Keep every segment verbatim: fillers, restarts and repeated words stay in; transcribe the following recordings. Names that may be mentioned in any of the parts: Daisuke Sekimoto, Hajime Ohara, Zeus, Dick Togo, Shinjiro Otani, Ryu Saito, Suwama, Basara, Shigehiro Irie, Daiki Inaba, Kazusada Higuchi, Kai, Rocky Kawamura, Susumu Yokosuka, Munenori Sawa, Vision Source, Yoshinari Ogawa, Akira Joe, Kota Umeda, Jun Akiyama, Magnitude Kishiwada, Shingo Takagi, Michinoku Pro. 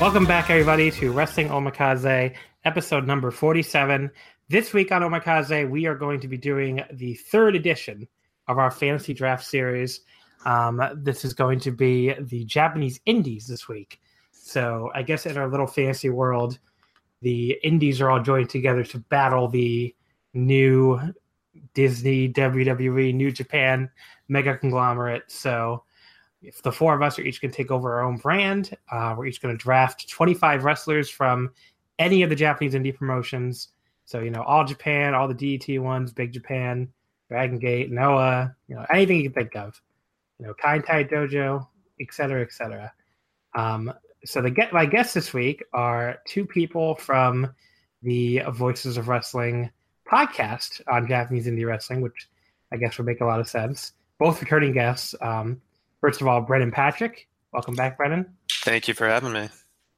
Welcome back, everybody, to Wrestling Omakase, episode number forty-seven. This week on Omakase, we are going to be doing the third edition of our fantasy draft series. Um, this is going to be the Japanese indies this week. So I guess in our little fantasy world, the indies are all joined together to battle the new Disney, W W E, New Japan mega conglomerate. So if the four of us are each going to take over our own brand, uh, we're each going to draft twenty-five wrestlers from any of the Japanese indie promotions. So, you know, All Japan, all the D E T ones, Big Japan, Dragon Gate, Noah, you know, anything you can think of, you know, Kaintai Dojo, et cetera, et cetera. Um, so the get my guests this week are two people from the Voices of Wrestling podcast on Japanese indie wrestling, which I guess would make a lot of sense. Both returning guests. Um, First of all, Brennan Patrick. Welcome back, Brennan. Thank you for having me.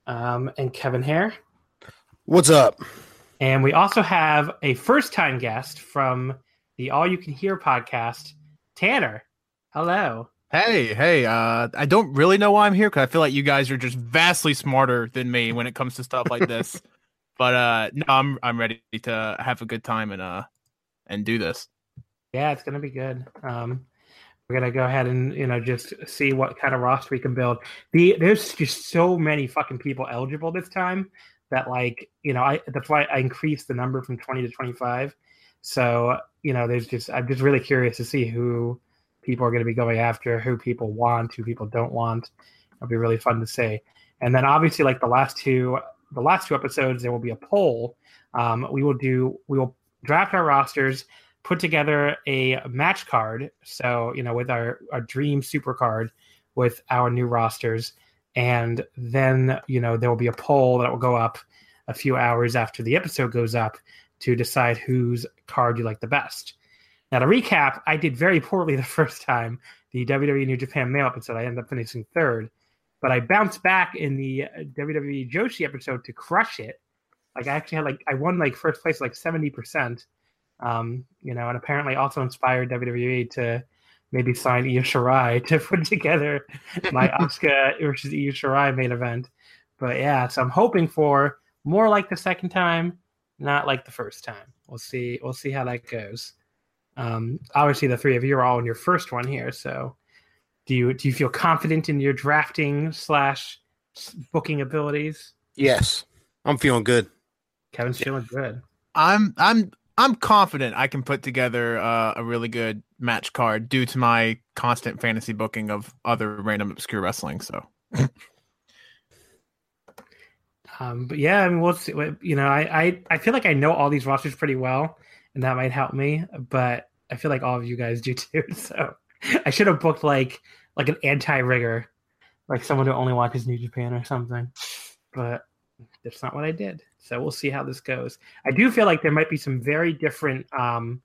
Um, and Kevin Hare. What's up? And we also have a first-time guest from the All You Can Hear podcast, Tanner. Hello. Hey, hey. Uh, I don't really know why I'm here because I feel like you guys are just vastly smarter than me when it comes to stuff like this. But uh, no, I'm I'm ready to have a good time and uh and do this. Yeah, it's gonna be good. Um. We're going to go ahead and, you know, just see what kind of roster we can build. The, there's just so many fucking people eligible this time that, like, you know, I that's why I increased the number from twenty to twenty-five. So, you know, there's just, I'm just really curious to see who people are going to be going after, who people want, who people don't want. It'll be really fun to see. And then obviously, like the last two, the last two episodes, there will be a poll. Um, we will do, we will draft our rosters, put together a match card, so, you know, with our, our dream super card with our new rosters. And then, you know, there will be a poll that will go up a few hours after the episode goes up to decide whose card you like the best. Now, to recap, I did very poorly the first time, the W W E New Japan Mail episode. I ended up finishing third. But I bounced back in the W W E Joshi episode to crush it. Like, I actually had, like, I won, like, first place, like, seventy percent. Um, you know, and apparently also inspired W W E to maybe sign Io Shirai to put together my Asuka versus Io Shirai main event. But yeah, so I'm hoping for more like the second time, not like the first time. We'll see. We'll see how that goes. Um, obviously, the three of you are all in your first one here. So, do you do you feel confident in your drafting slash booking abilities? Yes, I'm feeling good. Kevin's feeling good. I'm I'm I'm confident I can put together uh, a really good match card due to my constant fantasy booking of other random obscure wrestling. So. Um, but yeah, I mean, we'll see. You know, I, I, I feel like I know all these rosters pretty well, and that might help me. But I feel like all of you guys do too. So I should have booked like like an anti-rigger, like someone who only watches New Japan or something. But that's not what I did. So we'll see how this goes. I do feel like there might be some very different, um,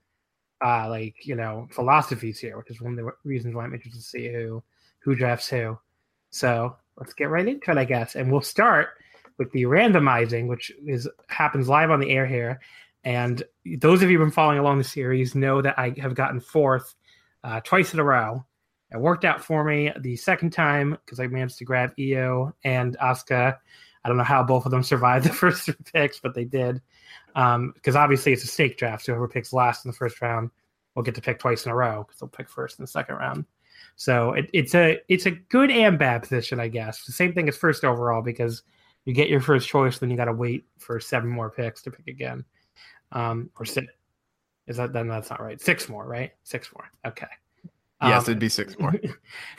uh, like you know, philosophies here, which is one of the reasons why I'm interested to see who who drafts who. So let's get right into it, I guess, and we'll start with the randomizing, which is happens live on the air here. And those of you who've been following along the series know that I have gotten fourth uh, twice in a row. It worked out for me the second time because I managed to grab Io and Asuka. I don't know how both of them survived the first three picks, but they did. Because um, obviously it's a snake draft, so whoever picks last in the first round will get to pick twice in a row because they'll pick first in the second round. So it, it's a it's a good and bad position, I guess. The same thing as first overall because you get your first choice, then you got to wait for seven more picks to pick again, um, or six. Is that then? That's not right. Six more, right? Six more. Okay. Yes, um, it'd be six more.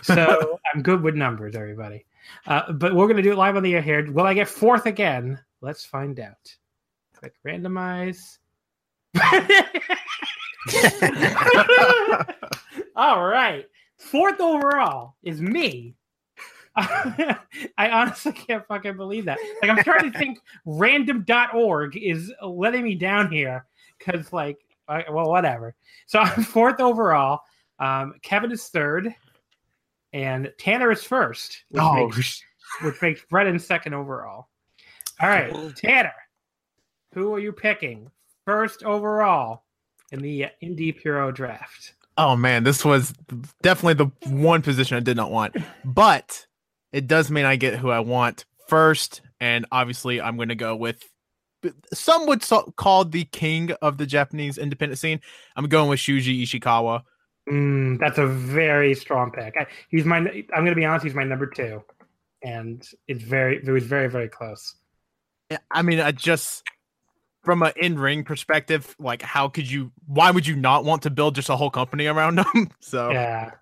So I'm good with numbers, everybody. Uh, but we're gonna do it live on the air here. Will I get fourth again? Let's find out. Click randomize. All right. Fourth overall is me. I honestly can't fucking believe that. Like, I'm starting to think random dot org is letting me down here because, like, well, whatever. So I'm fourth overall. Um, Kevin is third, and Tanner is first, which, oh. makes, which makes Brennan second overall. All right, Tanner, who are you picking first overall in the Indie Puro draft? Oh man, this was definitely the one position I did not want, but it does mean I get who I want first, and obviously I'm going to go with some would so- call the king of the Japanese independent scene. I'm going with Shuji Ishikawa. Mm, that's a very strong pick. I, he's my. I'm going to be honest. He's my number two, and it's very. It was very very close. I mean, I just. From an in-ring perspective, like how could you? Why would you not want to build just a whole company around him? So yeah,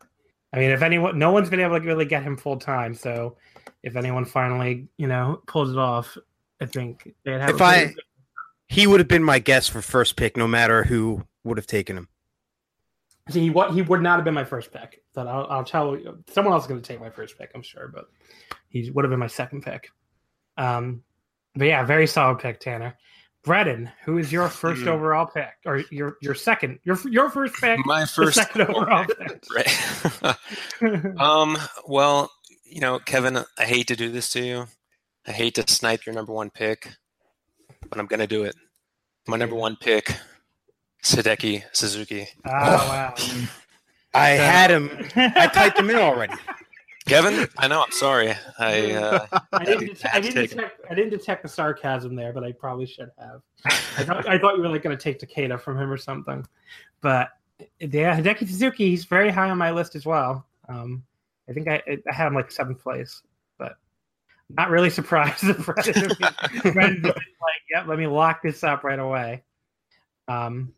I mean, if anyone, no one's been able to really get him full time. So if anyone finally, you know, pulls it off, I think they'd have. If I, he would have been my guess for first pick, no matter who would have taken him. See, he what he would not have been my first pick. But I'll, I'll tell you, someone else is going to take my first pick, I'm sure. But he would have been my second pick. Um, but yeah, very solid pick, Tanner. Brennan, who is your first mm. overall pick, or your your second, your your first pick, my first second overall pick? Right. um. Well, you know, Kevin, I hate to do this to you. I hate to snipe your number one pick, but I'm gonna do it. My number one pick, Hideki Suzuki. Oh wow! I had him. I typed him in already. Kevin, I know. I'm sorry. I uh, I, didn't det- I, didn't detect, I didn't detect the sarcasm there, but I probably should have. I thought, I thought you were like going to take Takeda from him or something. But yeah, Hideki Suzuki, he's very high on my list as well. Um, I think I, I had him like seventh place, but not really surprised. Brendan Brendan was like, yep, let me lock this up right away. Um,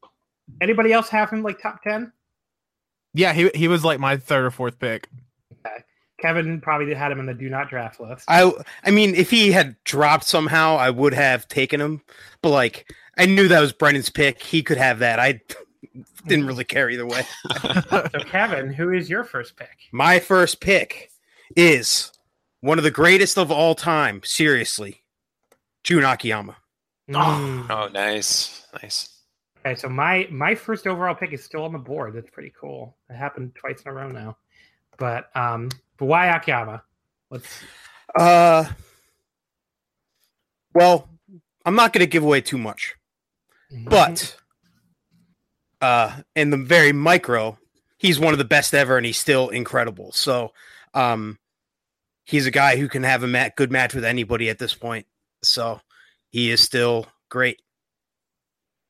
anybody else have him like top ten? Yeah, he he was like my third or fourth pick. Okay. Kevin probably had him in the do not draft list. I I mean, if he had dropped somehow, I would have taken him. But like, I knew that was Brennan's pick. He could have that. I didn't really care either way. So, Kevin, who is your first pick? My first pick is one of the greatest of all time. Seriously, Jun Akiyama. Mm. Oh, nice, nice. Okay, so my my first overall pick is still on the board. That's pretty cool. It happened twice in a row now, but um. But why Akiyama? Let's... Uh, well, I'm not going to give away too much. Mm-hmm. But uh, in the very micro, he's one of the best ever, and he's still incredible. So um, he's a guy who can have a mat- good match with anybody at this point. So he is still great.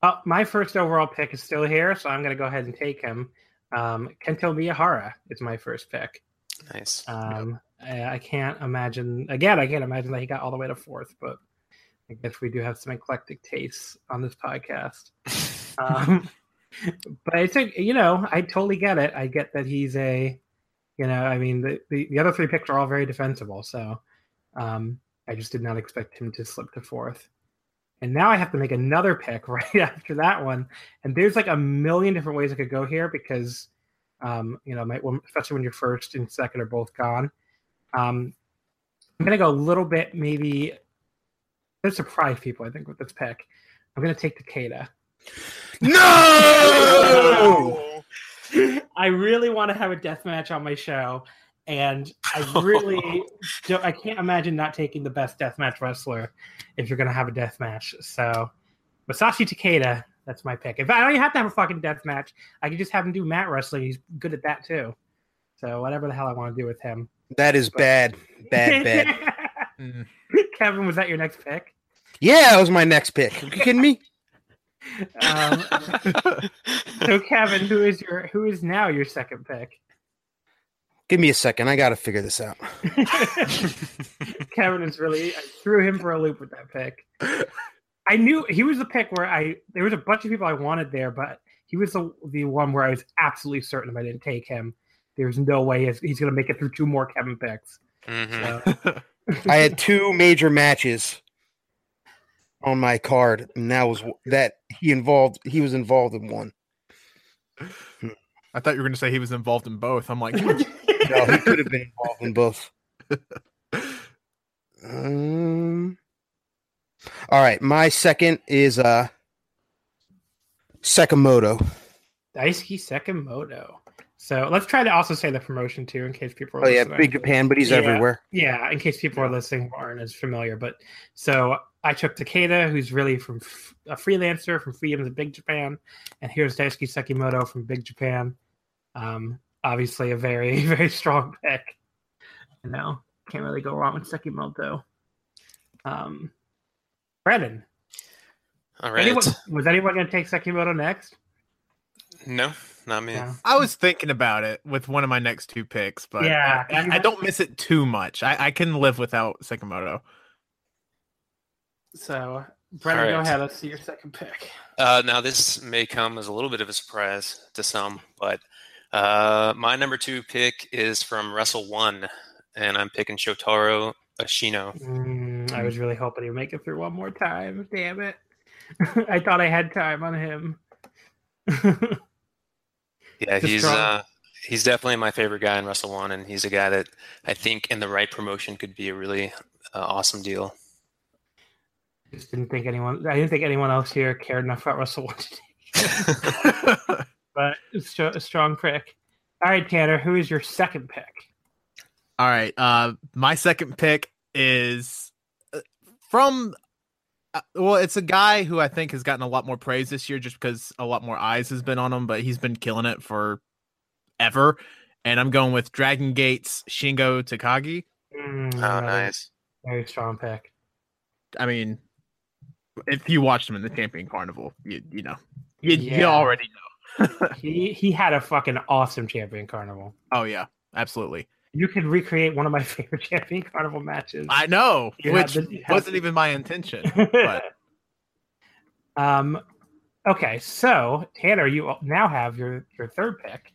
Uh, my first overall pick is still here, so I'm going to go ahead and take him. Um, Kento Miyahara is my first pick. Nice. Um, yep. I, I can't imagine, again, I can't imagine that he got all the way to fourth, but I guess we do have some eclectic tastes on this podcast. um, but I think, you know, I totally get it. I get that he's a, you know, I mean, the, the, the other three picks are all very defensible, so um, I just did not expect him to slip to fourth. And now I have to make another pick right after that one. And there's like a million different ways I could go here because, um, you know, my, especially when your first and second are both gone. Um, I'm going to go a little bit, maybe, to surprise people, I think, with this pick. I'm going to take Takeda. No! I really want to have a deathmatch on my show. And I really don't, I can't imagine not taking the best deathmatch wrestler if you're going to have a deathmatch. So, Masashi Takeda, that's my pick. If I don't even have to have a fucking deathmatch, I can just have him do mat wrestling. He's good at that too. So, whatever the hell I want to do with him. That is but... bad. Bad, bad. mm. Kevin, was that your next pick? Yeah, that was my next pick. Are you kidding me? um, so, Kevin, who is your who is now your second pick? Give me a second. I got to figure this out. Kevin is really... I threw him for a loop with that pick. I knew... He was the pick where I... There was a bunch of people I wanted there, but he was the, the one where I was absolutely certain if I didn't take him, there's no way he's, he's going to make it through two more Kevin picks. Mm-hmm. So. I had two major matches on my card, and that was... That he involved... He was involved in one. I thought you were going to say he was involved in both. I'm like... No, he could have been involved in both. Um, all right, my second is uh, Sekimoto. Daisuke Sekimoto. So let's try to also say the promotion too, in case people are oh, listening. Oh yeah, Big Japan, but he's yeah, everywhere. Yeah, in case people are listening who aren't as familiar. But so I took Takeda, who's really from f- a freelancer from Freedom to Big Japan, and here's Daisuke Sekimoto from Big Japan. Um. Obviously, a very, very strong pick. You know, can't really go wrong with Sekimoto. Um, Brennan. All right. Anyone, was anyone going to take Sekimoto next? No, not me. No. I was thinking about it with one of my next two picks, but yeah, I, I don't miss it too much. I, I can live without Sekimoto. So, Brennan, right. Go ahead. Let's see your second pick. Uh, now, this may come as a little bit of a surprise to some, but. Uh, my number two pick is from Wrestle One, and I'm picking Shotaro Ashino. Mm, I was really hoping he'd make it through one more time. Damn it. I thought I had time on him. yeah, he's uh, he's definitely my favorite guy in Wrestle One, and he's a guy that I think in the right promotion could be a really uh, awesome deal. I just didn't think anyone, I didn't think anyone else here cared enough about Wrestle One today. But it's a strong pick. All right, Tanner, who is your second pick? All right. Uh, my second pick is from, uh, well, it's a guy who I think has gotten a lot more praise this year just because a lot more eyes has been on him, but he's been killing it for ever. And I'm going with Dragon Gate's Shingo Takagi. Mm, oh, nice. Very strong pick. I mean, if you watched him in the Champion Carnival, you, you know, you, yeah. you already know. he he had a fucking awesome Champion Carnival. Oh yeah, absolutely. You could recreate one of my favorite Champion Carnival matches. I know, you which the, wasn't even my intention. But. Um, okay, so Tanner, you now have your, your third pick.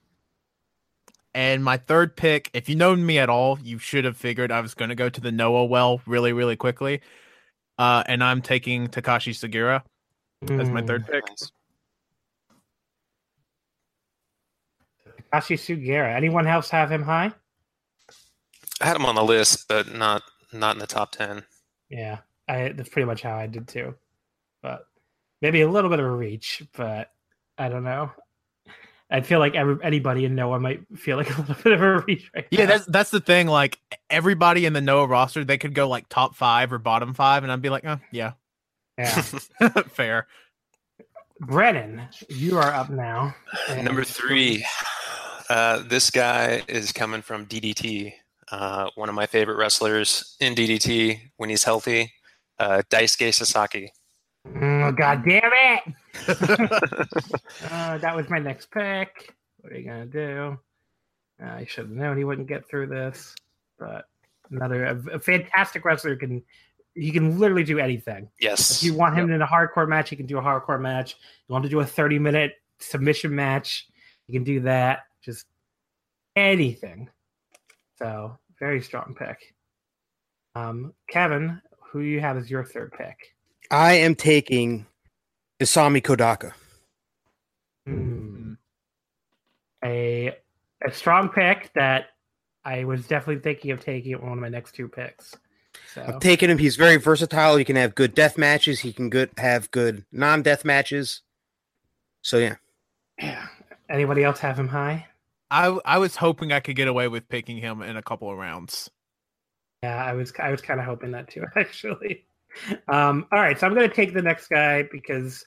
And my third pick, if you know me at all, you should have figured I was going to go to the Noah well really, really quickly. Uh, and I'm taking Takashi Sugiura as mm. my third pick. Nice. Takashi Sugiura. Anyone else have him high? I had him on the list, but not not in the top ten. Yeah, I, that's pretty much how I did too. But maybe a little bit of a reach, but I don't know. I feel like every, anybody in Noah might feel like a little bit of a reach right now. Yeah, that's that's the thing. Like everybody in the Noah roster, they could go like top five or bottom five, and I'd be like, oh, yeah, yeah, fair. Brennan, you are up now. And number three. Uh, this guy is coming from D D T, uh, one of my favorite wrestlers in D D T when he's healthy, uh, Daisuke Sasaki. Oh, God damn it! uh, that was my next pick. What are you going to do? Uh, I should have known he wouldn't get through this. But another a, a fantastic wrestler can he can literally do anything. Yes. If you want him yep. in a hardcore match, he can do a hardcore match. You want to do a thirty-minute submission match, he can do that. Just anything. So, very strong pick. Um, Kevin, who do you have as your third pick? I am taking Isami Kodaka. Mm. A a strong pick that I was definitely thinking of taking at one of my next two picks. So. I'm taking him. He's very versatile. He can have good death matches. He can good have good non-death matches. So, yeah. yeah. Anybody else have him high? I I was hoping I could get away with picking him in a couple of rounds. Yeah, I was I was kind of hoping that too, actually. Um, all right, so I'm going to take the next guy because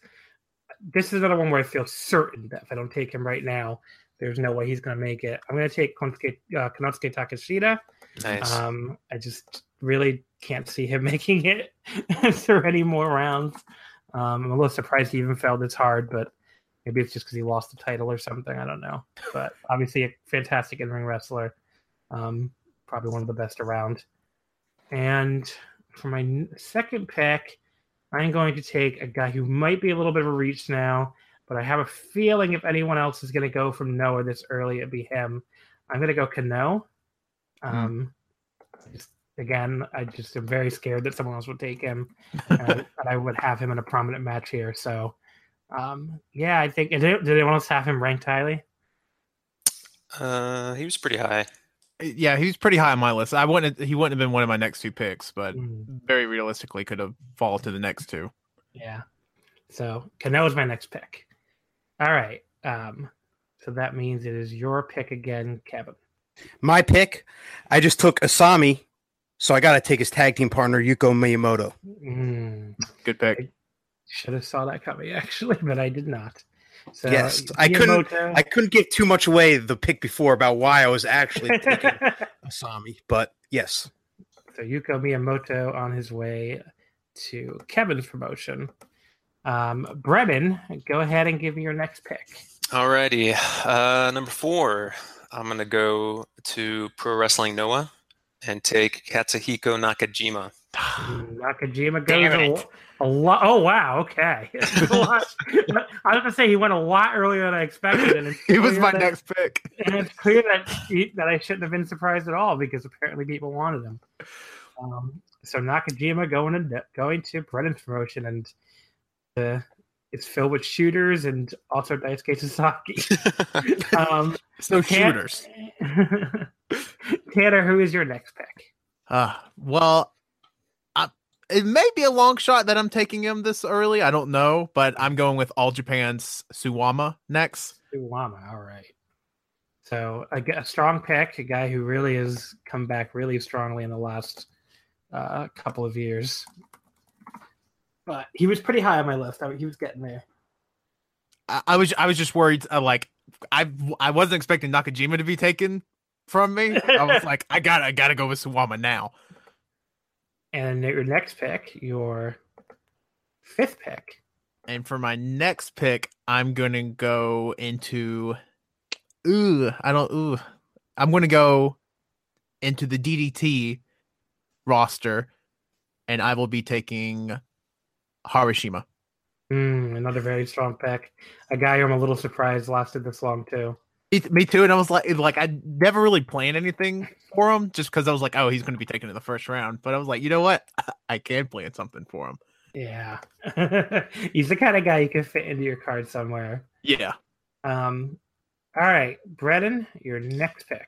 this is another one where I feel certain that if I don't take him right now, there's no way he's going to make it. I'm going to take Konosuke, uh, Konosuke Takeshita. Nice. Um, I just really can't see him making it through any more rounds. Um, I'm a little surprised he even failed this hard, but maybe it's just because he lost the title or something. I don't know. But obviously a fantastic in-ring wrestler. Um, probably one of the best around. And for my second pick, I'm going to take a guy who might be a little bit of a reach now, but I have a feeling if anyone else is going to go from Noah this early, it'd be him. I'm going to go Kano. Um, mm. just, again, I just am very scared that someone else would take him, and I would have him in a prominent match here. So, um, yeah, I think. Did, did anyone else have him ranked highly? Uh, he was pretty high. Yeah, he was pretty high on my list. I wouldn't. He wouldn't have been one of my next two picks, but mm. very realistically could have fallen to the next two. Yeah. So Kano's my next pick. All right. Um, so that means it is your pick again, Kevin. My pick. I just took Asami, so I got to take his tag team partner, Yuko Miyamoto. Mm. Good pick. I should have saw that coming actually, but I did not. So, yes, Miyamoto. I couldn't. I couldn't give too much away the pick before about why I was actually picking Asami, but yes. So Yuko Miyamoto on his way to Kevin's promotion. Um, Brennan, go ahead and give me your next pick. Alrighty, uh, number four. I'm gonna go to Pro Wrestling Noah and take Katsuhiko Nakajima. Nakajima goes a, a lot. Oh wow, okay. lot, I was gonna say he went a lot earlier than I expected, and he was my that, next pick. And it's clear that he, that I shouldn't have been surprised at all because apparently people wanted him. Um, so Nakajima going to going to Brennan's promotion, and uh, it's filled with shooters and also Daisuke Sasaki. um, so shooters. Tanner, who is your next pick? Uh, well. It may be a long shot that I'm taking him this early. I don't know, but I'm going with All Japan's Suwama next. Suwama, all right. So a, a strong pick, a guy who really has come back really strongly in the last uh, couple of years. But he was pretty high on my list. I, he was getting there. I, I was I was just worried. Uh, like I I wasn't expecting Nakajima to be taken from me. I was like, I gotta I gotta go with Suwama now. And your next pick, your fifth pick. And for my next pick, I'm going to go into... Ooh, I don't... Ooh. I'm going to go into the D D T roster, and I will be taking Harashima. Mm, another very strong pick. A guy I'm a little surprised lasted this long, too. Me too, and I was like, like I never really planned anything for him, just because I was like, oh, he's going to be taken in the first round. But I was like, you know what? I can plan something for him. Yeah, he's the kind of guy you can fit into your card somewhere. Yeah. Um. All right, Brennan, your next pick.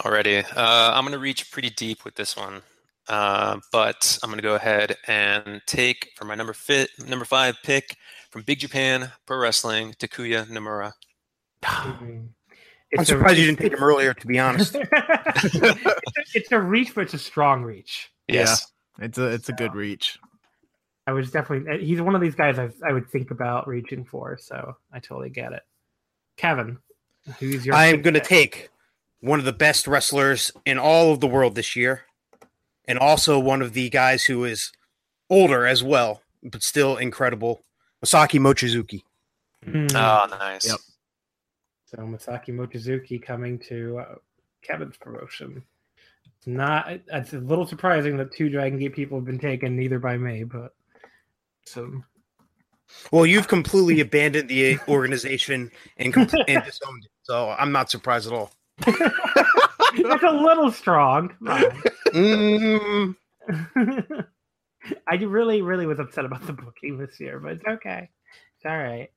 Alrighty, uh, I'm going to reach pretty deep with this one, uh, but I'm going to go ahead and take for my number fit number five pick from Big Japan Pro Wrestling, Takuya Nomura. Mm-hmm. It's I'm surprised you didn't take him earlier, to be honest. it's, a, it's a reach, but it's a strong reach. Yes. Yeah, it's a it's so, a good reach. I was definitely... He's one of these guys I've, I would think about reaching for, so I totally get it. Kevin, who's your... I am going to take one of the best wrestlers in all of the world this year, and also one of the guys who is older as well, but still incredible, Masaki Mochizuki. Mm. Oh, nice. Yep. So Masaki Mochizuki coming to uh, Kevin's promotion. It's not. It's a little surprising that two Dragon Gate people have been taken, neither by May, but so. Well, you've completely abandoned the organization and, compl- and disowned it, so I'm not surprised at all. It's a little strong. Mm. I really, really was upset about the booking this year, but it's okay. It's all right.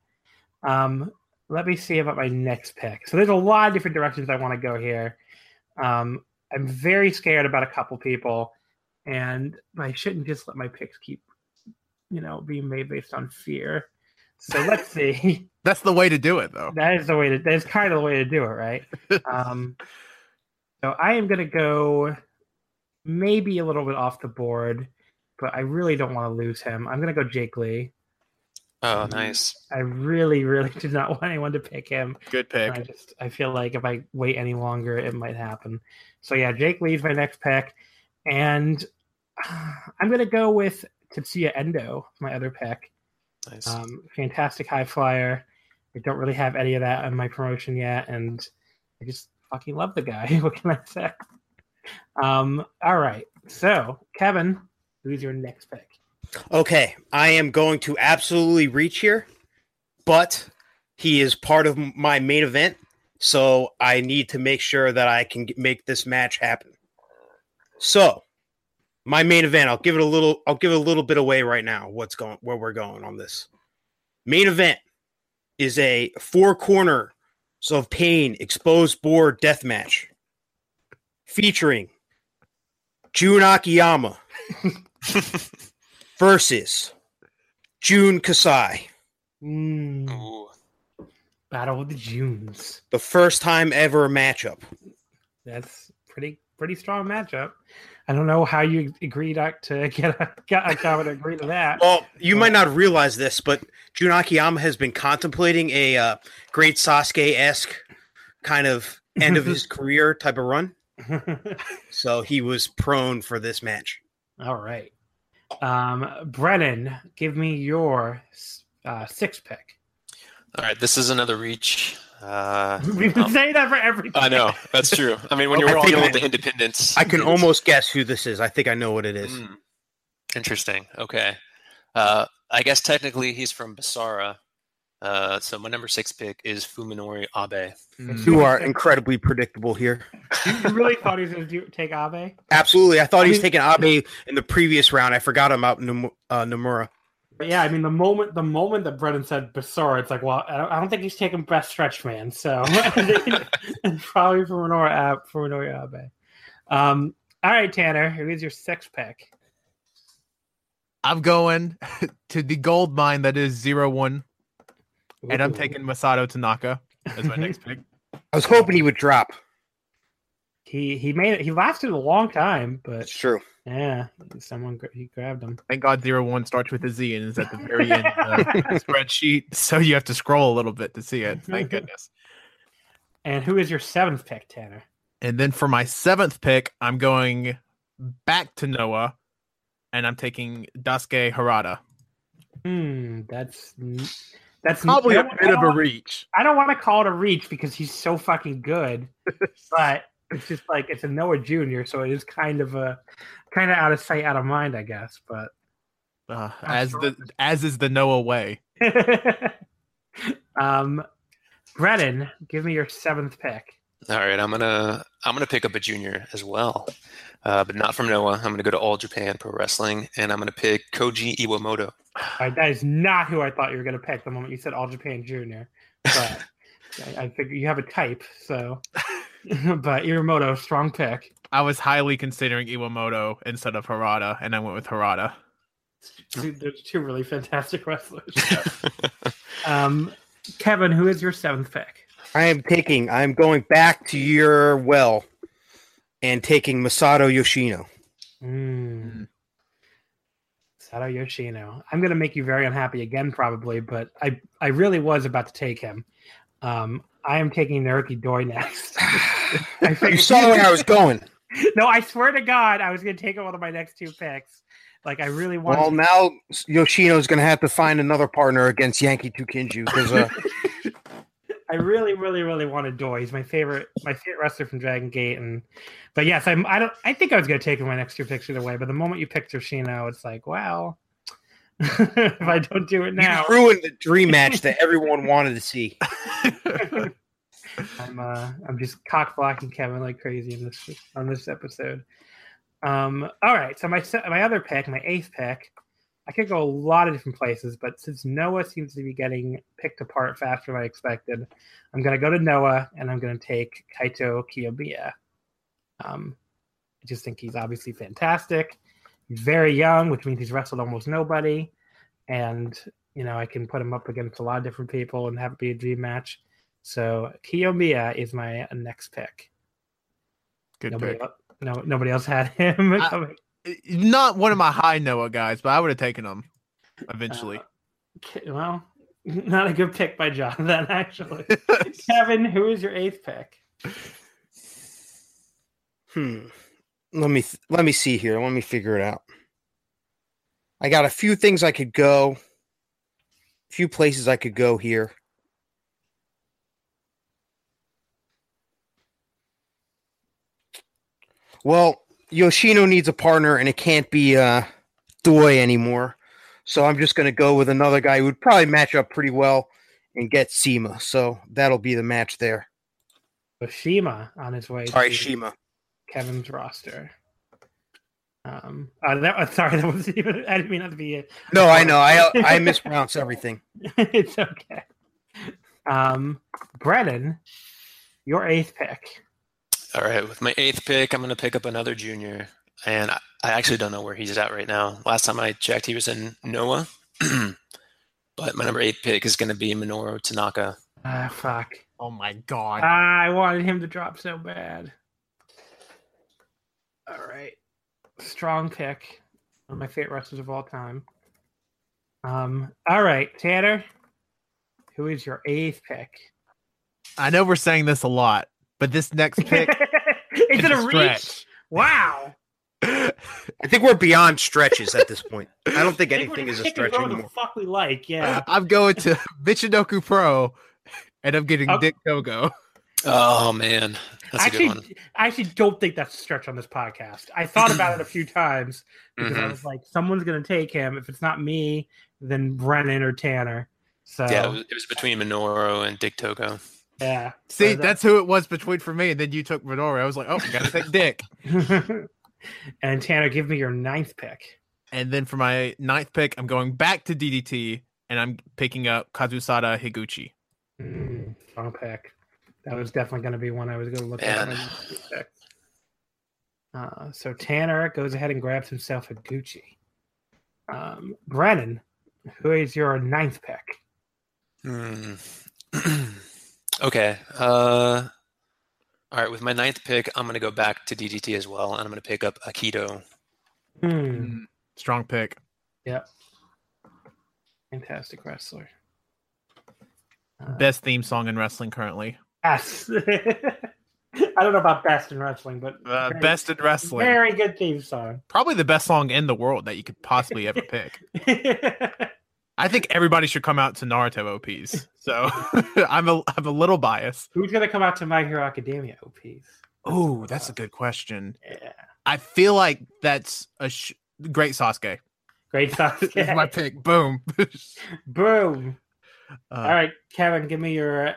Um, let me see about my next pick. So there's a lot of different directions I want to go here. Um, I'm very scared about a couple people, and I shouldn't just let my picks keep, you know, being made based on fear. So let's see. That's the way to do it, though. That is the way to. That's kind of the way to do it, right? um, so I am going to go maybe a little bit off the board, but I really don't want to lose him. I'm going to go Jake Lee. Oh, nice. I really, really did not want anyone to pick him. Good pick. I just, I feel like if I wait any longer, it might happen. So yeah, Jake Lee's my next pick. And I'm going to go with Tetsuya Endo, my other pick. Nice. Um, fantastic high flyer. I don't really have any of that on my promotion yet. And I just fucking love the guy. What can I say? Um, all right. So, Kevin, who's your next pick? Okay, I am going to absolutely reach here, but he is part of my main event, so I need to make sure that I can make this match happen. So, my main event, I'll give it a little I'll give it a little bit away right now what's going where we're going on this. Main event is a four corners of pain exposed board death match featuring Jun Akiyama versus Jun Kasai. Mm. Oh. Battle of the Junes. The first time ever matchup. That's pretty pretty strong matchup. I don't know how you agreed to get a, get a comment to agree to that. Well, you but. might not realize this, but Jun Akiyama has been contemplating a uh, great Sasuke-esque kind of end of his career type of run. So he was prone for this match. All right. Um, Brennan, give me your uh, sixth pick. All right, this is another reach. Uh, We've been um, saying that for everything. I know, that's true. I mean, when you're all dealing with the independents. I can almost guess who this is. I think I know what it is. Mm. Interesting. Okay. Uh, I guess technically he's from Basara. Uh, so my number six pick is Fuminori Abe. Mm. You are incredibly predictable here. You really thought he was going to take Abe? Absolutely. I thought I he was mean, taking Abe in the previous round. I forgot about Num- uh, Nomura. But yeah, I mean, the moment the moment that Brennan said Basara, it's like, well, I don't, I don't think he's taking best stretch man. So probably Fuminori Abe. Fuminori Abe. Um, all right, Tanner, here is your sixth pick. I'm going to the gold mine that is zero one. And I'm taking Masato Tanaka as my next pick. I was hoping he would drop. He he made it. He lasted a long time, but it's true. Yeah, someone he grabbed him. Thank God, zero one starts with a Z and is at the very end of the spreadsheet, so you have to scroll a little bit to see it. Thank goodness. And who is your seventh pick, Tanner? And then for my seventh pick, I'm going back to Noah, and I'm taking Daisuke Harada. Hmm, that's. That's probably a bit of a reach. I don't want to call it a reach because he's so fucking good, but it's just like it's a Noah Junior, so it is kind of a kind of out of sight, out of mind, I guess. But uh, as sure. the as is the Noah way. um, Brennan, give me your seventh pick. All right, I'm gonna I'm gonna pick up a junior as well, uh, but not from Noah. I'm gonna go to All Japan Pro Wrestling, and I'm gonna pick Koji Iwamoto. All right, that is not who I thought you were going to pick the moment you said All Japan Junior. But I, I figure you have a type, so. But Iwamoto, strong pick. I was highly considering Iwamoto instead of Harada, and I went with Harada. There's two really fantastic wrestlers. um, Kevin, who is your seventh pick? I am taking, I'm going back to your well and taking Masato Yoshino. Mm. Masato Yoshino. I'm going to make you very unhappy again, probably, but I, I really was about to take him. Um, I am taking Naruki Doi next. I figured, you saw where I was going. No, I swear to God, I was going to take him one of my next two picks. Like, I really want. Well, to- now Yoshino's going to have to find another partner against Yankee Tukinju because. Uh... I really, really, really wanted Doi. He's my favorite, my favorite wrestler from Dragon Gate, and but yes, I'm. I don't. I think I was going to take my next two picks either way. But the moment you picked Yoshino, it's like, wow. If I don't do it now, you ruined the dream match that everyone wanted to see. I'm. Uh, I'm just cock blocking Kevin like crazy in this on this episode. Um. All right. So my my other pick, my eighth pick. I could go a lot of different places, but since Noah seems to be getting picked apart faster than I expected, I'm going to go to Noah, and I'm going to take Kaito Kiyomiya. Um, I just think he's obviously fantastic. He's very young, which means he's wrestled almost nobody. And, you know, I can put him up against a lot of different people and have it be a dream match. So Kiyomiya is my next pick. Good nobody pick. Else, no, nobody else had him. I- Not one of my high Noah guys, but I would have taken him eventually. Uh, well, not a good pick by John then, actually. Kevin, who is your eighth pick? Hmm. Let me th- let me see here. Let me figure it out. I got a few things I could go. A few places I could go here. Well. Yoshino needs a partner, and it can't be uh, Doi anymore. So I'm just going to go with another guy who would probably match up pretty well and get Shima. So that'll be the match there. With Shima on his way sorry, to Shima. Kevin's roster. Um, uh, that, uh, sorry, that was even, I didn't mean not to be... A, no, I know. I I mispronounce everything. It's okay. Um, Brennan, your eighth pick. All right, with my eighth pick, I'm going to pick up another junior, and I, I actually don't know where he's at right now. Last time I checked, he was in Noah, but my number eight pick is going to be Minoru Tanaka. Ah, fuck. Oh, my God. I wanted him to drop so bad. All right. Strong pick. One of my favorite wrestlers of all time. Um. All right, Tanner, who is your eighth pick? I know we're saying this a lot. But this next pick is it a reach? Wow! I think we're beyond stretches at this point. I don't think, I think anything is a stretch anymore. The fuck we like, yeah. I'm going to Michinoku Pro, and I'm getting oh. Dick Togo. Oh man, that's actually, a good one. I actually don't think that's a stretch on this podcast. I thought about it a few times because mm-hmm. I was like, someone's going to take him. If it's not me, then Brennan or Tanner. So yeah, it was, it was between Minoru and Dick Togo. Yeah. See, so that, that's who it was between for me, and then you took Midori. I was like, oh, I gotta take Dick. And Tanner, give me your ninth pick. And then for my ninth pick, I'm going back to D D T, and I'm picking up Kazusada Higuchi. Mm, strong pick. That was definitely going to be one I was going to look Man. at. Pick. Uh, so Tanner goes ahead and grabs himself a Gucci. Um, Brennan, who is your ninth pick? Hmm. Okay. Uh, all right. With my ninth pick, I'm going to go back to D D T as well, and I'm going to pick up Akito. Hmm. Strong pick. Yep. Fantastic wrestler. Uh, best theme song in wrestling currently. Yes. I don't know about best in wrestling, but uh, very, best in wrestling. Very good theme song. Probably the best song in the world that you could possibly ever pick. I think everybody should come out to Naruto O Ps. So I'm a I'm a little biased. Who's gonna come out to My Hero Academia O Ps? Oh, that's a good question. Yeah, I feel like that's a sh- great Sasuke. Great Sasuke is my pick. Boom, boom. Uh, All right, Kevin, give me your.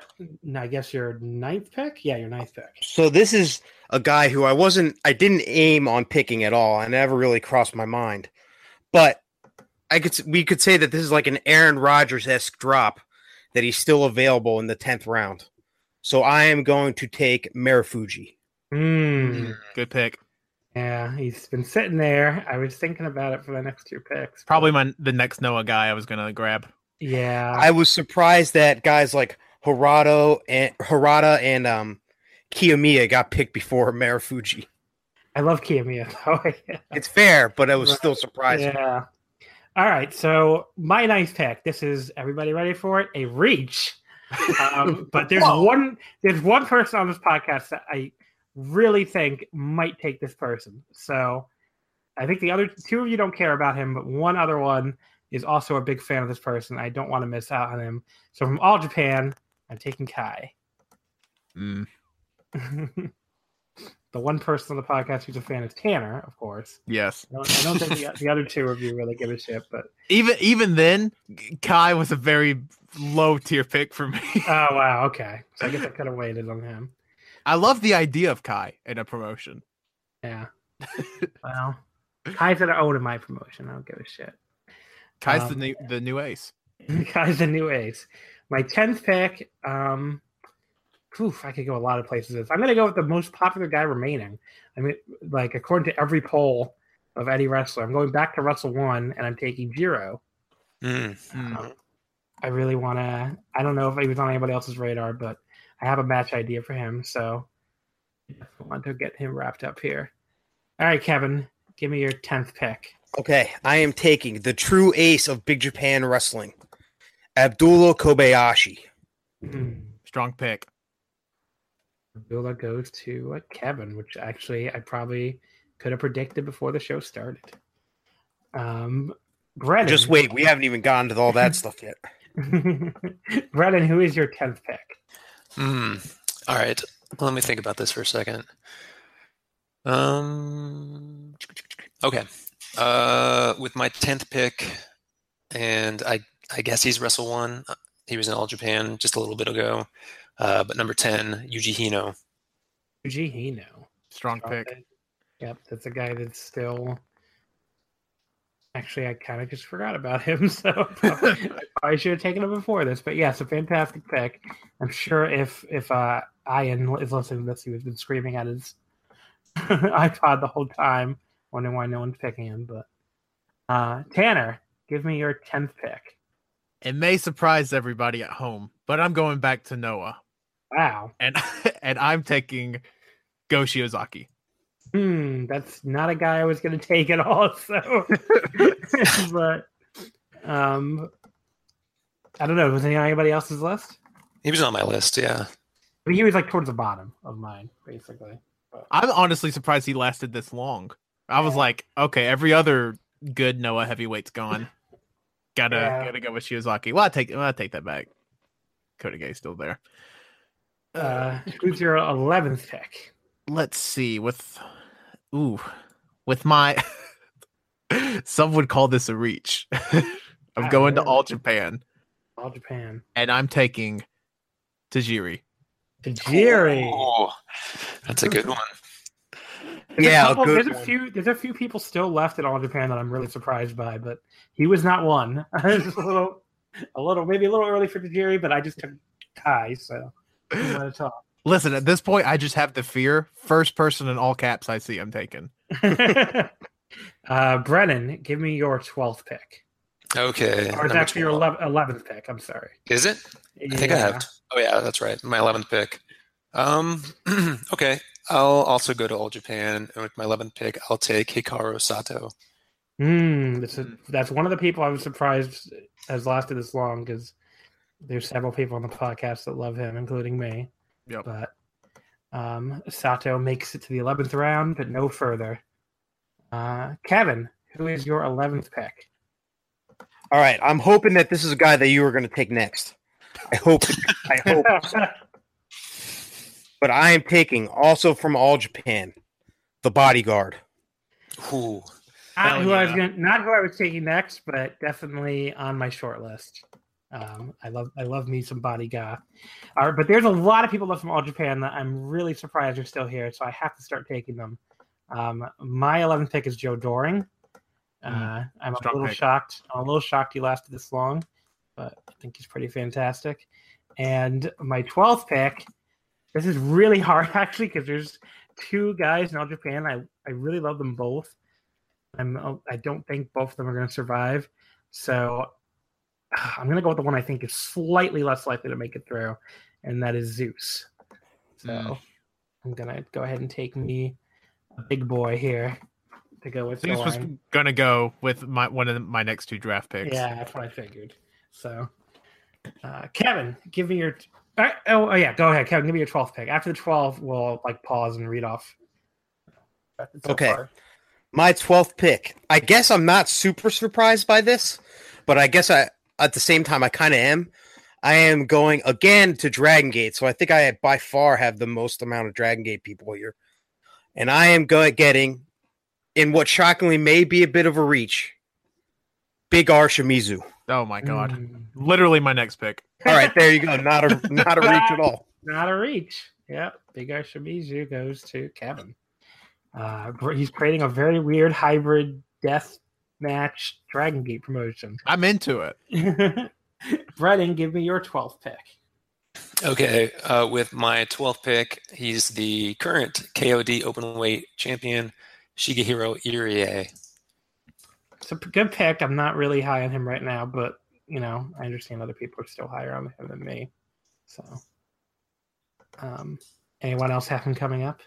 I guess your ninth pick. Yeah, your ninth pick. So this is a guy who I wasn't. I didn't aim on picking at all. I never really crossed my mind, but. I could we could say that this is like an Aaron Rodgers-esque drop that he's still available in the tenth round. So I am going to take Marufuji. Mm. Good pick. Yeah, he's been sitting there. I was thinking about it for the next two picks. Probably my the next Noah guy I was going to grab. Yeah. I was surprised that guys like Harada and Harada and um, Kiyomiya got picked before Marufuji. I love Kiyomiya. Oh, yeah. It's fair, but I was still surprised. Yeah. All right, so my ninth pick. This is everybody ready for it? A reach, um, but there's Whoa. one. There's one person on this podcast that I really think might take this person. So I think the other two of you don't care about him, but one other one is also a big fan of this person. I don't want to miss out on him. So from All Japan, I'm taking Kai. Mm. The one person on the podcast who's a fan is Tanner, of course. Yes. I don't, I don't think the, the other two of you really give a shit, but even even then, Kai was a very low tier pick for me. Oh wow, okay. So I guess I could have waited on him. I love the idea of Kai in a promotion. Yeah. Well, Kai's at an O to my promotion. I don't give a shit. Kai's um, the new the new ace. Kai's the new ace. My tenth pick. Um, oof, I could go a lot of places. I'm gonna go with the most popular guy remaining. I mean, like according to every poll of any wrestler, I'm going back to Wrestle One, and I'm taking Jiro. Mm-hmm. Um, I really want to. I don't know if he was on anybody else's radar, but I have a match idea for him, so I want to get him wrapped up here. All right, Kevin, give me your tenth pick. Okay, I am taking the true ace of Big Japan Wrestling, Abdullah Kobayashi. Mm. Strong pick. Abdullah goes to uh, Kevin, which actually I probably could have predicted before the show started. Um, Brennan. Just wait, we haven't even gotten to all that stuff yet. Brennan, who is your tenth pick? Mm. All right, let me think about this for a second. Um. Okay. Uh, with my tenth pick, and I, I guess he's Wrestle One. He was in All Japan just a little bit ago. Uh, but number ten, Yuji Hino. Yuji Hino, strong, strong pick. pick. Yep, that's a guy that's still. Actually, I kind of just forgot about him, so I probably should have taken him before this. But yes, yeah, a fantastic pick. I'm sure if if uh, Ian is listening to this, he would have been screaming at his iPod the whole time, wondering why no one's picking him. But uh, Tanner, give me your tenth pick. It may surprise everybody at home, but I'm going back to Noah. Wow. And and I'm taking Go Shiozaki. Hmm, that's not a guy I was going to take at all. So, but um, I don't know. Was he on anybody else's list? He was on my list. Yeah, but he was like towards the bottom of mine, basically. But I'm honestly surprised he lasted this long. I was like, okay, every other good Noah heavyweight's gone. Gotta yeah. gotta go with Shiozaki. Well, I take well, I take that back. Kota Gay's still there. Uh, who's your eleventh pick? Let's see. With ooh, with my some would call this a reach. I'm wow, going really? to All Japan. All Japan, and I'm taking Tajiri. Tajiri. Oh, that's a good one. There's yeah, a couple, a there's one. a few. There's a few people still left at All Japan that I'm really surprised by, but he was not one. It's a little, a little, maybe a little early for Tajiri, but I just took Kai, so I'm gonna talk. Listen, at this point, I just have the fear. First person in all caps I see, I'm taking. uh, Brennan, give me your twelfth pick. Okay, or is that your eleventh pick? I'm sorry. Is it? Yeah. I think I have. Oh yeah, that's right. My eleventh pick. Um. Okay. I'll also go to All Japan, and with my eleventh pick, I'll take Hikaru Sato. Mm, that's, a, that's one of the people I was surprised has lasted this long, because there's several people on the podcast that love him, including me. Yep. But um, Sato makes it to the eleventh round, but no further. Uh, Kevin, who is your eleventh pick? All right, I'm hoping that this is a guy that you were going to take next. I hope. I hope. But I am taking, also from All Japan, the Bodyguard. Ooh. Not who, I was gonna, not who I was taking next, but definitely on my short list. Um, I love I love me some Bodyguard. All right, but there's a lot of people left from All Japan that I'm really surprised are still here, so I have to start taking them. Um, my eleventh pick is Joe Doering. Uh, mm, I'm a little pick. shocked. I'm a little shocked he lasted this long, but I think he's pretty fantastic. And my twelfth pick... This is really hard, actually, because there's two guys in All Japan. I, I really love them both. I'm, I don't think both of them are going to survive. So I'm going to go with the one I think is slightly less likely to make it through, and that is Zeus. So mm. I'm going to go ahead and take me a big boy here to go with. Zeus was going to go with my one of the, my next two draft picks. Yeah, that's what I figured. So uh, Kevin, give me your... T- Right. Oh, oh, yeah. Go ahead, Kevin. Give me your twelfth pick. After the twelfth, we'll like pause and read off. Okay. So My twelfth pick. I guess I'm not super surprised by this, but I guess I, at the same time, I kind of am. I am going again to Dragon Gate, so I think I by far have the most amount of Dragon Gate people here. And I am go- getting, in what shockingly may be a bit of a reach, Big R Shimizu. Oh my god. Mm. Literally my next pick. All right, there you go. Not a not a reach at all. Not a reach. Yeah, Big R Shimizu goes to Kevin. Uh, he's creating a very weird hybrid death match Dragon Gate promotion. I'm into it. Brennan, give me your twelfth pick. Okay, uh, with my twelfth pick, he's the current K O D Openweight champion, Shigehiro Irie. It's a good pick. I'm not really high on him right now, but, you know, I understand other people are still higher on him than me. So, um, anyone else have him coming up?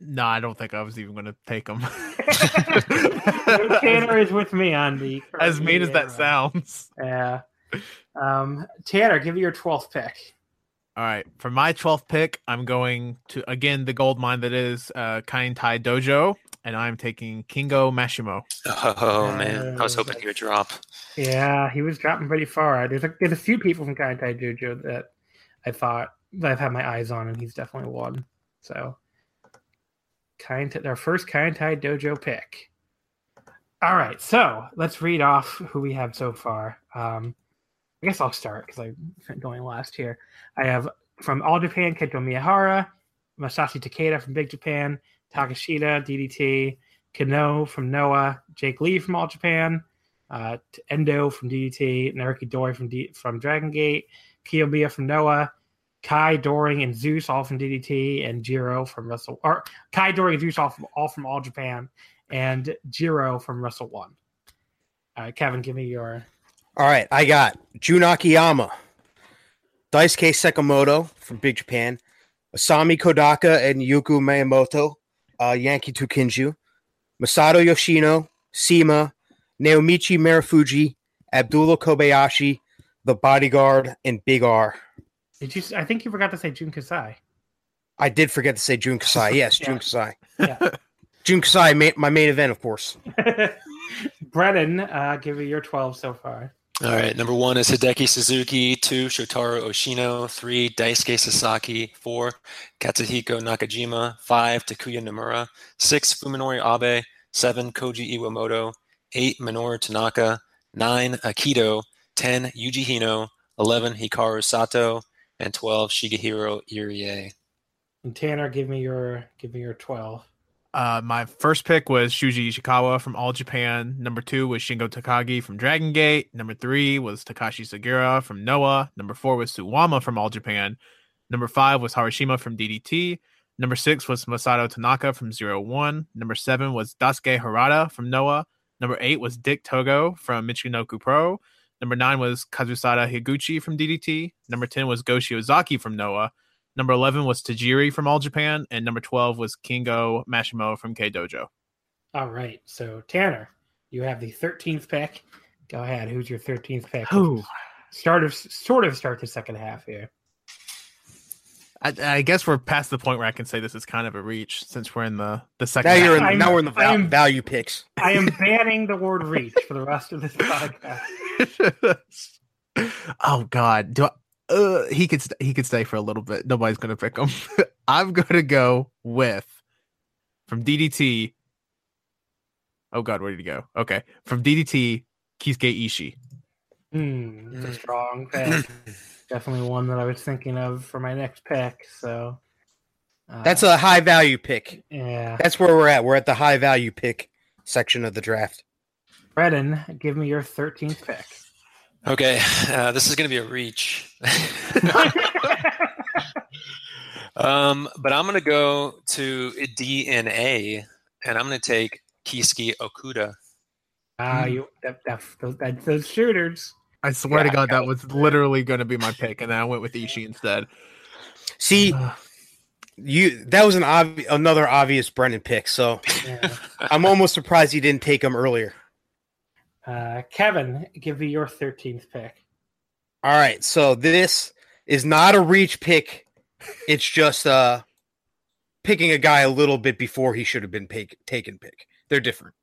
No, I don't think I was even going to take him. Tanner is with me on the... As mean as that sounds. Yeah. Um, Tanner, give me your twelfth pick. All right. For my twelfth pick, I'm going to, again, the gold mine that is uh, Kain Tai Dojo, and I'm taking Kengo Mashimo. Oh, uh, man. I was hoping he would drop. Yeah, he was dropping pretty far. There's a, there's a few people from Kain Tai Dojo that I thought that I've had my eyes on, and he's definitely one. So... Kain Tai, our first Kain Tai Dojo pick. All right, so let's read off who we have so far. Um, I guess I'll start because I'm going last here. I have from All Japan, Kento Miyahara, Masashi Takeda from Big Japan, Takeshita, D D T, Kano from Noah, Jake Lee from All Japan, uh, Endo from D D T, Naruki Doi from, D- from Dragon Gate, Kiyomiya from Noah, Kai, Doring, and Zeus all from D D T, and Jiro from Wrestle... Or Kai, Doring, and Zeus all from all, from all Japan, and Jiro from Wrestle one. All right, Kevin, give me your... All right, I got Jun Akiyama, Daisuke Sekimoto from Big Japan, Asami Kodaka and Yuku Miyamoto, uh, Yankee Tukinju, Masato Yoshino, Sima, Naomichi Marufuji, Abdullah Kobayashi, The Bodyguard, and Big R. Did you? I think you forgot to say Jun Kasai. I did forget to say Jun Kasai. Yes, yeah. Jun Kasai. Yeah. Jun Kasai, my main event, of course. Brennan, uh, give me your twelve so far. All right. Number one is Hideki Suzuki. Two, Shotaro Ashino. Three, Daisuke Sasaki. Four, Katsuhiko Nakajima. Five, Takuya Nomura. Six, Fuminori Abe. Seven, Koji Iwamoto. Eight, Minoru Tanaka. Nine, Akito. Ten, Yuji Hino. Eleven, Hikaru Sato. And twelve, Shigehiro Irie. And Tanner, give me your give me your twelve. Uh, my first pick was Shuji Ishikawa from All Japan. Number two was Shingo Takagi from Dragon Gate. Number three was Takashi Sugiura from Noah. Number four was Suwama from All Japan. Number five was Harashima from D D T. Number six was Masato Tanaka from Zero One. Number seven was Daisuke Harada from Noah. Number eight was Dick Togo from Michinoku Pro. Number nine was Kazusada Higuchi from D D T. Number ten was Go Shiozaki from Noah. Number eleven was Tajiri from All Japan. And number twelve was Kengo Mashimo from K-Dojo. All right. So, Tanner, you have the thirteenth pick. Go ahead. Who's your thirteenth pick? Who? Start of, sort of start the second half here. I, I guess we're past the point where I can say this is kind of a reach since we're in the, the second. Now, you're in, now we're in the val- am, value picks. I am banning the word reach for the rest of this podcast. Oh, God. Do I, uh, he could st- he could stay for a little bit. Nobody's going to pick him. I'm going to go with, from D D T. Oh, God, where did he go? Okay. From D D T, Keisuke Ishii. Mm, that's a strong pick. Definitely one that I was thinking of for my next pick. So uh, that's a high value pick. Yeah, that's where we're at. We're at the high value pick section of the draft. Brennan, give me your thirteenth pick. Okay, uh, this is going to be a reach. um, but I'm going to go to D N A, and I'm going to take Keisuke Okuda. Ah, uh, you that, that, that those shooters. I swear yeah, to God, that was literally going to be my pick, and then I went with Ishii instead. See, you that was an obvi- another obvious Brennan pick, so yeah. I'm almost surprised you didn't take him earlier. Uh, Kevin, give me your thirteenth pick. All right, so this is not a reach pick. It's just uh, picking a guy a little bit before he should have been pick, take and pick. They're different.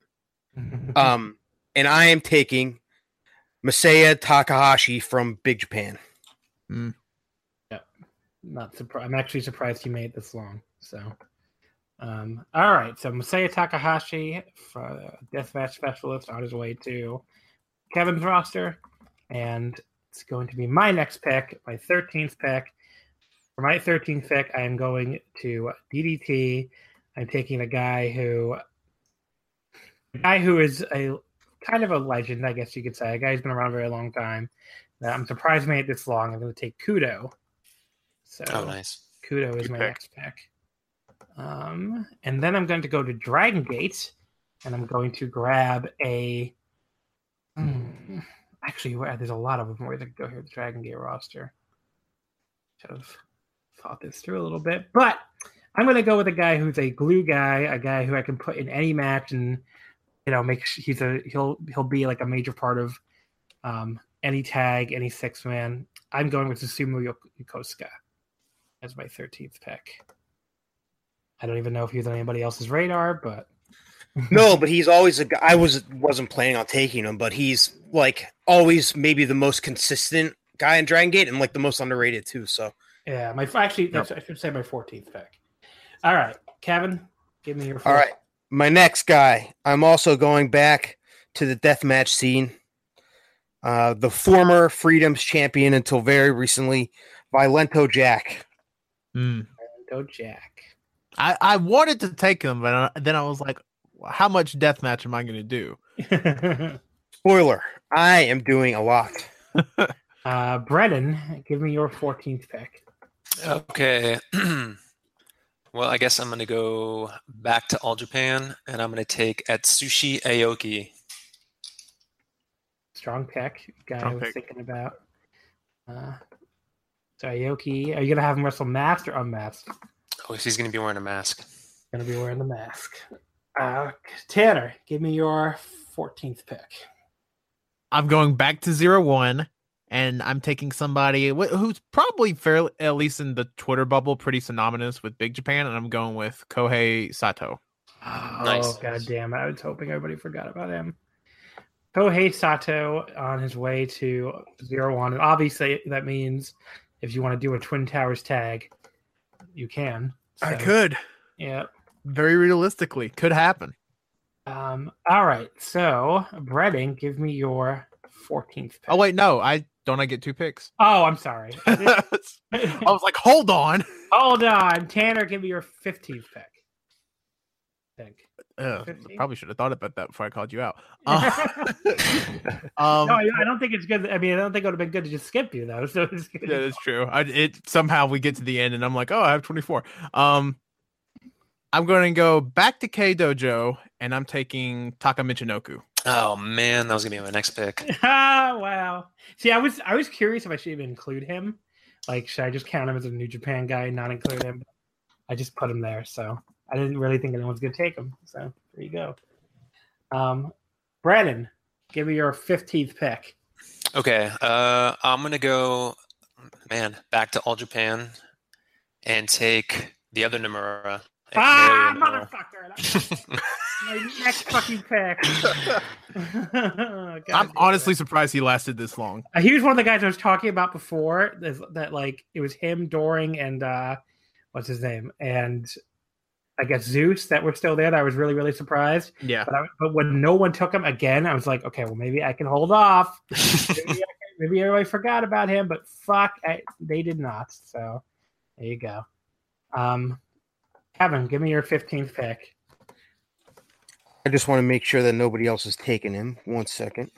um, and I am taking Masaya Takahashi from Big Japan. Mm. Yeah, not surprised. I'm actually surprised he made it this long. So, um, all right. So Masaya Takahashi, for deathmatch specialist, on his way to Kevin's roster, and it's going to be my next pick, my thirteenth pick. For my thirteenth pick, I am going to D D T. I'm taking a guy who, a guy who is a kind of a legend, I guess you could say. A guy who's been around a very long time. I'm surprised I made it this long. I'm going to take Kudo. So oh, nice. Kudo is Good my pick. next pick. Um, and then I'm going to go to Dragon Gate, and I'm going to grab a. Hmm, actually, there's a lot of them where they could go here. The Dragon Gate roster. Should have thought this through a little bit, but I'm going to go with a guy who's a glue guy, a guy who I can put in any match, and you know, make he's a he'll he'll be like a major part of um, any tag, any six man. I'm going with Susumu Yokosuka as my thirteenth pick. I don't even know if he's on anybody else's radar, but no, but he's always a guy. I was wasn't planning on taking him, but he's like always maybe the most consistent guy in Dragon Gate and like the most underrated too. So yeah, my actually no. I should say my fourteenth pick. All right, Kevin, give me your first. All right, my next guy. I'm also going back to the deathmatch scene. Uh, the former Freedom's champion until very recently, Violento Jack. Mm. Violento Jack. I, I wanted to take him, but I, then I was like, how much deathmatch am I going to do? Spoiler, I am doing a lot. uh, Brennan, give me your fourteenth pick. Okay. Well, I guess I'm going to go back to All Japan, and I'm going to take Atsushi Aoki. Strong pick. Guy Strong I was pick. thinking about. Uh, so Aoki, are you going to have him wrestle masked or unmasked? Oh, he's going to be wearing a mask. Going to be wearing the mask. Uh, Tanner, give me your fourteenth pick. I'm going back to zero one, and I'm taking somebody who's probably fairly, at least in the Twitter bubble, pretty synonymous with Big Japan, and I'm going with Kohei Sato. Oh, nice. God damn it. I was hoping everybody forgot about him. Kohei Sato on his way to zero one, and obviously that means if you want to do a Twin Towers tag, you can. So. I could. Yeah. Very realistically. Could happen. Um, all right. So, Brennan, give me your fourteenth pick. Oh, wait. No. I don't I get two picks? Oh, I'm sorry. I was like, hold on. Hold on. Tanner, give me your fifteenth pick. I think. Uh, probably should have thought about that before I called you out. Uh, um, no, I, I don't think it's good. I mean, I don't think it would have been good to just skip you, though. So it's good. Yeah, that's true. I, it somehow we get to the end, and I'm like, oh, I have twenty-four. Um, I'm going to go back to K Dojo, and I'm taking Taka Michinoku. Oh man, that was gonna be my next pick. Ah, wow. See, I was I was curious if I should even include him. Like, should I just count him as a New Japan guy and not include him? I just put him there, so. I didn't really think anyone's going to take him. So there you go. Um, Brandon, give me your fifteenth pick. Okay. Uh, I'm going to go, man, back to All Japan and take the other Nomura. Ah, Nomura. Motherfucker. My next fucking pick. Oh, I'm honestly that. surprised he lasted this long. Uh, he was one of the guys I was talking about before. That, like, it was him, Doring, and uh, what's his name? And... I guess Zeus that were still there. That I was really, really surprised. Yeah. But, I, but when no one took him again, I was like, okay, well, maybe I can hold off. maybe, I can, maybe everybody forgot about him, but fuck, I, they did not. So there you go. Um, Kevin, give me your fifteenth pick. I just want to make sure that nobody else is taking him. One second.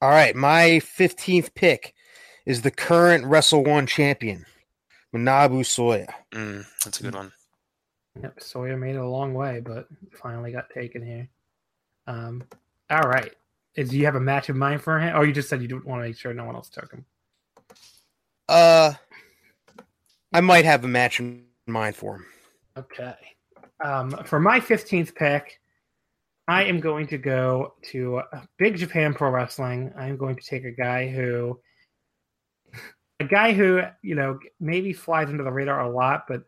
All right. My fifteenth pick is the current Wrestle One champion, Manabu Soya. Mm, that's a good one. Yep, Sawyer made it a long way, but finally got taken here. Um, all right. Is, do you have a match in mind for him? Or you just said you didn't want to make sure no one else took him? Uh, I might have a match in mind for him. Okay. Um, for my fifteenth pick, I am going to go to Big Japan Pro Wrestling. I'm going to take a guy who, a guy who, you know, maybe flies under the radar a lot, but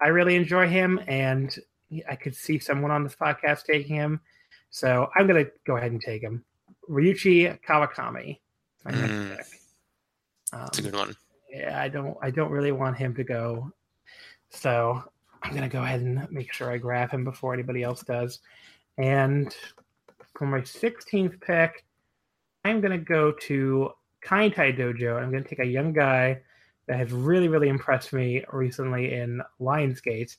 I really enjoy him, and I could see someone on this podcast taking him. So I'm going to go ahead and take him. Ryuichi Kawakami. My next mm. pick. Um, That's a good one. Yeah, I don't I don't really want him to go. So I'm going to go ahead and make sure I grab him before anybody else does. And for my sixteenth pick, I'm going to go to Kaintai Dojo. I'm going to take a young guy that has really, really impressed me recently in Lionsgate.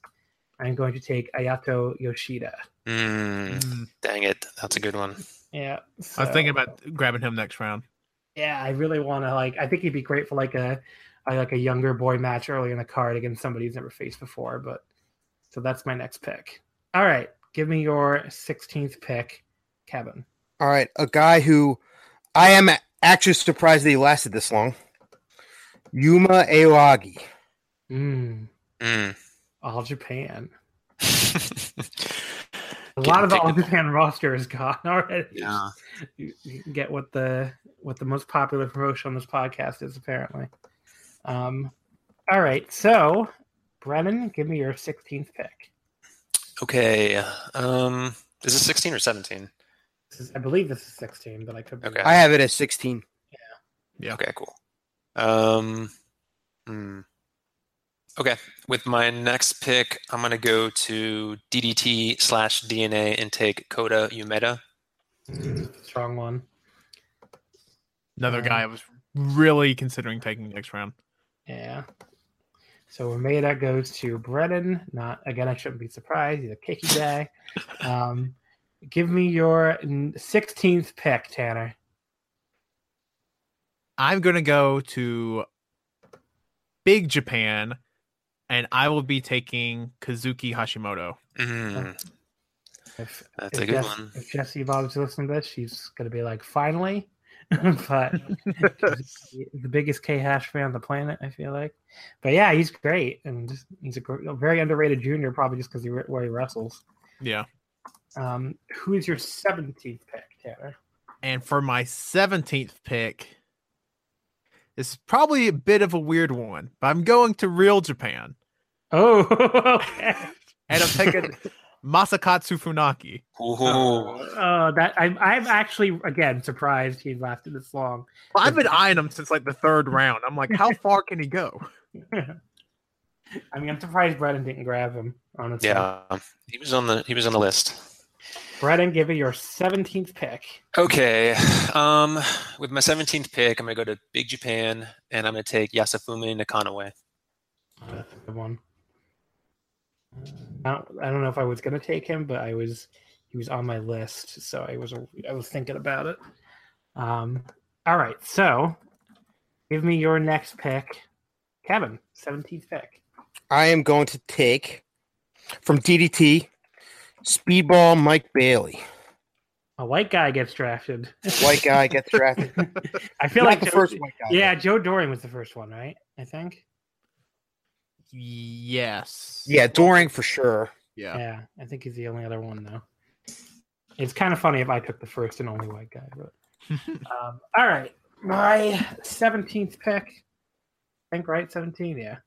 I'm going to take Ayato Yoshida. Mm, dang it. That's a good one. Yeah. So, I was thinking about grabbing him next round. Yeah, I really want to, like, I think he'd be great for, like, a, a like a younger boy match early in the card against somebody he's never faced before. But so that's my next pick. All right. Give me your sixteenth pick, Kevin. All right. A guy who I am actually surprised that he lasted this long. Yuma Aoyagi. Mm. Mm. All Japan. A lot of the All Japan roster is gone already. Yeah. You, you can get what the what the most popular promotion on this podcast is, apparently. Um, all right. So, Brennan, give me your sixteenth pick. Okay. Um, is this sixteen or seventeen? This is, I believe this is sixteen, but I could be. Okay. I have it as sixteen. Yeah. Yeah. Okay, cool. Um, hmm. Okay, with my next pick, I'm going to go to D D T slash D N A and take Kota Umeda. Strong one. Another um, guy I was really considering taking next round. Yeah. So Umeda goes to Brennan. Not again, I shouldn't be surprised. He's a cakey guy. um, give me your sixteenth pick, Tanner. I'm going to go to Big Japan. And I will be taking Kazuki Hashimoto. Mm. If, That's if a good Jess, one. If Jesse Bob's listening to this, she's going to be like, finally. But the biggest K-Hash fan on the planet, I feel like. But yeah, he's great. And he's a, a very underrated junior, probably just because he where he wrestles. Yeah. Um, who is your seventeenth pick, Tanner? And for my seventeenth pick, it's probably a bit of a weird one, but I'm going to Real Japan. Oh, okay. And I'm taking Masakatsu Funaki. Oh, uh, that I'm. I'm actually again surprised he lasted this long. Well, I've been eyeing him since like the third round. I'm like, how far can he go? I mean, I'm surprised Brennan didn't grab him. Honestly, yeah, he was on the he was on the list. Brennan, give me your seventeenth pick. Okay. Um, with my seventeenth pick, I'm going to go to Big Japan, and I'm going to take Yasufumi Nakanoue. Oh, that's a good one. I don't, I don't know if I was going to take him, but I was he was on my list, so I was I was thinking about it. Um, all right, so give me your next pick. Kevin, seventeenth pick. I am going to take, from D D T, Speedball Mike Bailey. A white guy gets drafted. White guy gets drafted. I feel Not like the Joe, first white guy. Yeah, Joe Doering was the first one, right? I think. Yes. Yeah, Doering for sure. Yeah. Yeah, I think he's the only other one though. It's kind of funny if I took the first and only white guy, but um, all right. My seventeenth pick. I think right, seventeen, yeah.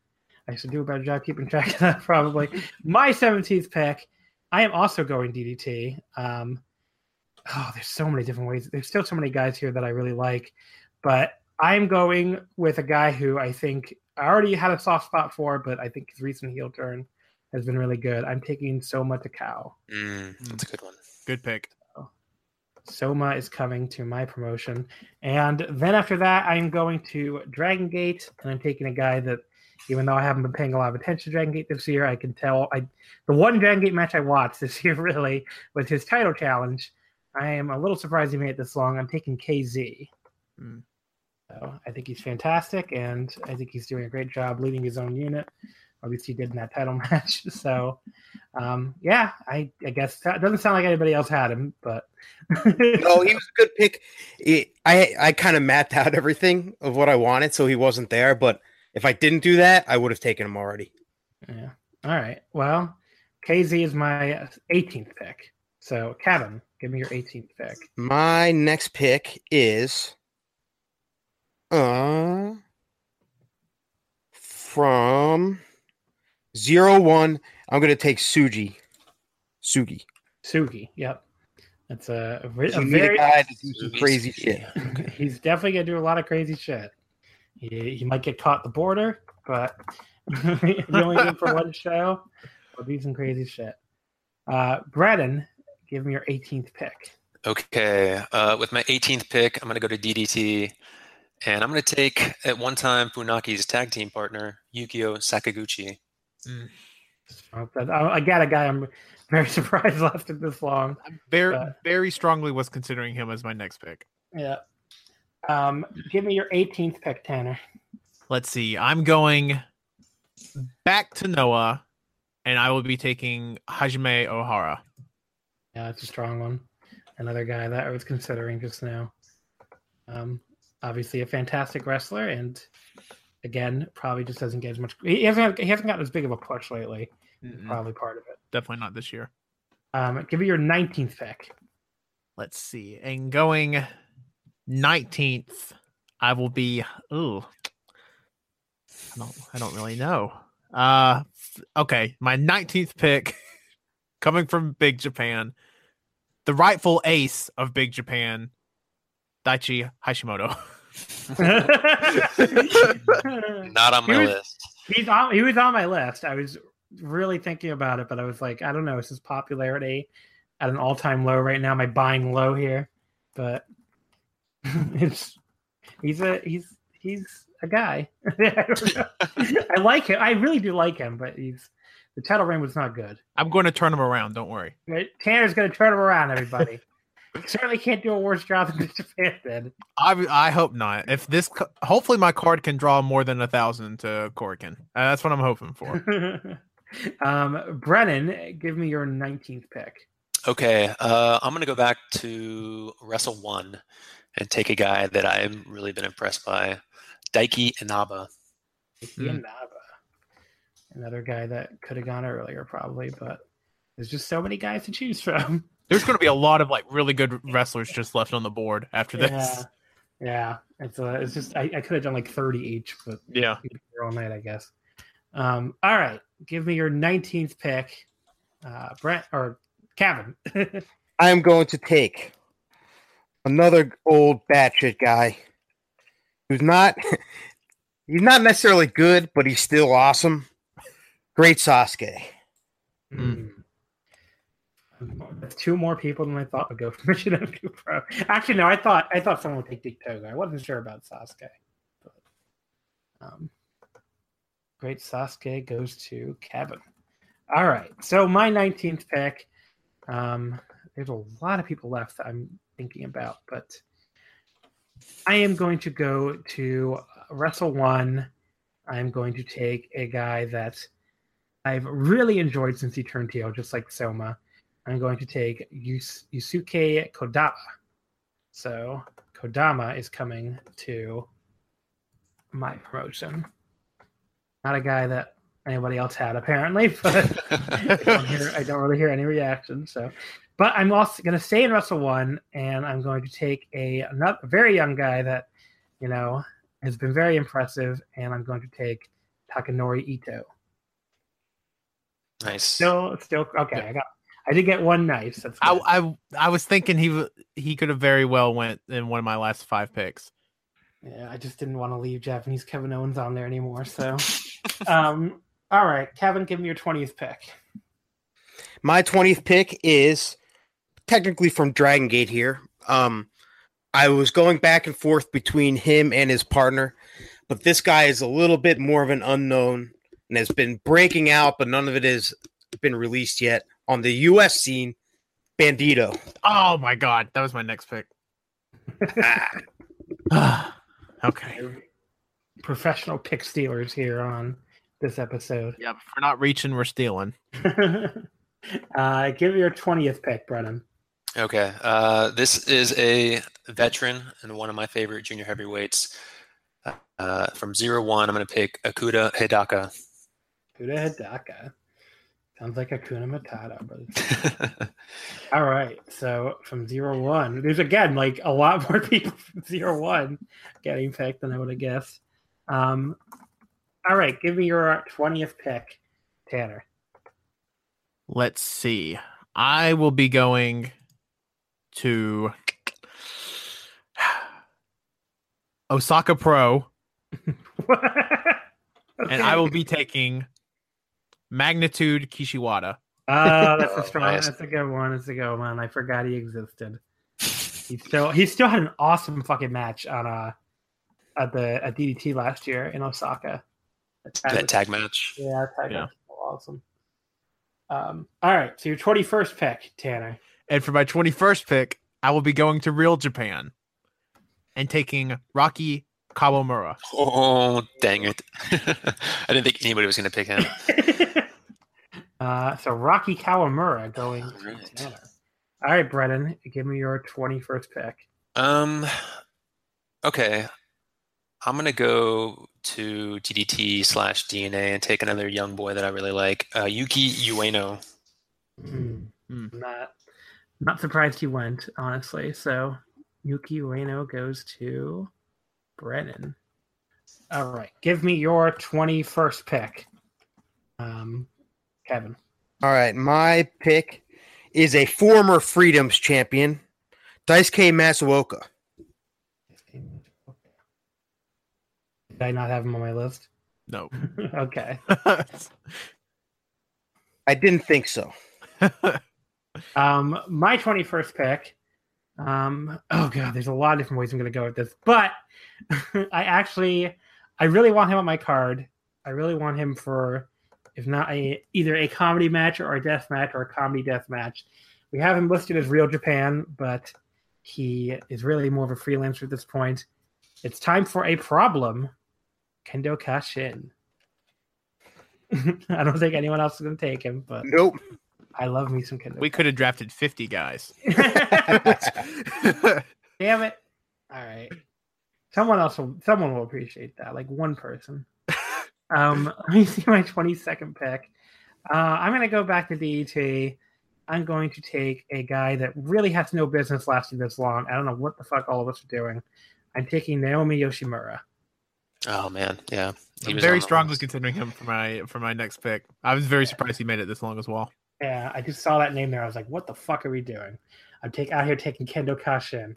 I should do a better job keeping track of that probably. My seventeenth pick. I am also going D D T. Um, oh, there's so many different ways. There's still so many guys here that I really like, but I'm going with a guy who I think I already had a soft spot for, but I think his recent heel turn has been really good. I'm taking Soma Takao. Mm, that's a good one. Good pick. So, Soma is coming to my promotion. And then after that, I'm going to Dragon Gate, and I'm taking a guy that, even though I haven't been paying a lot of attention to Dragon Gate this year, I can tell I the one Dragon Gate match I watched this year really was his title challenge. I am a little surprised he made it this long. I'm taking K Z. Mm. So I think he's fantastic, and I think he's doing a great job leading his own unit. At least he did in that title match. So, um, yeah, I, I guess it doesn't sound like anybody else had him, but no, he was a good pick. It, I I kind of mapped out everything of what I wanted, so he wasn't there, but if I didn't do that, I would have taken him already. Yeah. All right. Well, K Z is my eighteenth pick. So, Kevin, give me your eighteenth pick. My next pick is uh, from Zero one. I'm going to take Shuji. Sugi. Sugi. Yep. That's a, a, a very guy to do some crazy shit. He's definitely going to do a lot of crazy shit. He, he might get caught at the border, but he only did for one show. We'll do some crazy shit. Uh, Brennan, give me your eighteenth pick. Okay. Uh, with my eighteenth pick, I'm going to go to D D T. And I'm going to take, at one time, Funaki's tag team partner, Yukio Sakaguchi. Mm. I got a guy I'm very surprised lasted this long. I very, but, very strongly was considering him as my next pick. Yeah. Um, give me your eighteenth pick, Tanner. Let's see. I'm going back to Noah, and I will be taking Hajime Ohara. Yeah, that's a strong one. Another guy that I was considering just now. Um, obviously a fantastic wrestler, and again, probably just doesn't get as much. He hasn't, he hasn't gotten as big of a push lately. Mm-mm. Probably part of it. Definitely not this year. Um, give me your nineteenth pick. Let's see. And going nineteenth, I will be. Ooh, I don't. I don't really know. Uh, okay, my nineteenth pick, coming from Big Japan, the rightful ace of Big Japan, Daichi Hashimoto. Not on my he was, list. He's on. He was on my list. I was really thinking about it, but I was like, I don't know. Is his popularity at an all-time low right now? Am I buying low here? But it's he's a he's he's a guy. I don't know. I like him. I really do like him, but he's the title reign was not good. I'm going to turn him around. Don't worry. Tanner's going to turn him around. Everybody. Certainly can't do a worse job than Japan did. I I hope not. If this, hopefully, my card can draw more than a thousand to Corkin. Uh, that's what I'm hoping for. um, Brennan, give me your nineteenth pick. Okay, uh, I'm gonna go back to Wrestle One and take a guy that I've really been impressed by, Daiki Inaba. Daiki Inaba, mm. Another guy that could have gone earlier, probably, but there's just so many guys to choose from. There's going to be a lot of like really good wrestlers just left on the board after this. Yeah, yeah. It's a, it's just I, I could have done like thirty each, but yeah, all night I guess. Um, all right, give me your nineteenth pick, uh, Brent or Kevin. I am going to take another old batshit guy who's not he's not necessarily good, but he's still awesome. Great Sasuke. Mm. Two more people than I thought would go for Mission M two Pro. Actually, no, I thought I thought someone would take Dick Togo. I wasn't sure about Sasuke. But, um, great Sasuke goes to Kevin. All right, so my nineteenth pick. Um, there's a lot of people left that I'm thinking about, but I am going to go to Wrestle One. I'm going to take a guy that I've really enjoyed since he turned heel, just like Soma. I'm going to take Yus- Yusuke Kodama. So Kodama is coming to my promotion. Not a guy that anybody else had, apparently, but I, don't hear, I don't really hear any reaction. So, but I'm also going to stay in Wrestle One, and I'm going to take a not a very young guy that, you know, has been very impressive, and I'm going to take Takanori Ito. Nice. Still, still okay. Yeah. I got. I did get one knife. So I, I I was thinking he he could have very well went in one of my last five picks. Yeah, I just didn't want to leave Japanese Kevin Owens on there anymore. So, um, all right, Kevin, give me your twentieth pick. My twentieth pick is technically from Dragon Gate here. Um, I was going back and forth between him and his partner, but this guy is a little bit more of an unknown and has been breaking out, but none of it has been released yet. On the U S scene, Bandito. Oh my God, that was my next pick. Okay, professional pick stealers here on this episode. Yep, if we're not reaching, we're stealing. uh, give me your twentieth pick, Brennan. Okay, uh, this is a veteran and one of my favorite junior heavyweights. Uh, from zero one, I'm going to pick Akuda Hidaka. Akuda Hidaka. Sounds like Hakuna Matata, brother. All right. So from zero one, there's again like a lot more people from zero one getting picked than I would have guessed. Um, all right, give me your twentieth pick, Tanner? Let's see. I will be going to Osaka Pro. Okay. And I will be taking Magnitude Kishiwada. Uh, that's a strong, that's a good one. That's a good one. I forgot he existed. He still he still had an awesome fucking match on uh at the at D D T last year in Osaka. Tag that was, tag match. Yeah, tag yeah. match. Awesome. Um, all right, so your twenty-first pick, Tanner. And for my twenty-first pick, I will be going to Real Japan and taking Rocky Kawamura. Oh, dang it. I didn't think anybody was going to pick him. uh, so Rocky Kawamura going all right. to Tanner. All right, Brennan, give me your twenty-first pick. Um, okay. I'm going to go to D D T slash D N A and take another young boy that I really like, uh, Yuki Ueno. Mm. Mm. Not, not surprised he went, honestly. So Yuki Ueno goes to Brennan. All right. Give me your twenty-first pick, um, Kevin. All right. My pick is a former Freedoms champion, Daisuke Matsuoka. Did I not have him on my list? No. Okay. I didn't think so. um, my twenty-first pick. Um, oh god, there's a lot of different ways I'm going to go with this, but I actually, I really want him on my card. I really want him for, if not a either a comedy match or a death match or a comedy death match. We have him listed as Real Japan, but he is really more of a freelancer at this point. It's time for a problem. Kendo Kashin. I don't think anyone else is going to take him, but nope. I love me some Kendo. We could have drafted fifty guys. Damn it! All right, someone else will. Someone will appreciate that. Like one person. Um, let me see my twenty-second pick. Uh, I'm going to go back to D E T. I'm going to take a guy that really has no business lasting this long. I don't know what the fuck all of us are doing. I'm taking Naomi Yoshimura. Oh man, yeah. He I'm very strongly considering him for my for my next pick. I was very yeah. surprised he made it this long as well. Yeah, I just saw that name there. I was like, "What the fuck are we doing?" I'm take out here taking Kendo Kashin.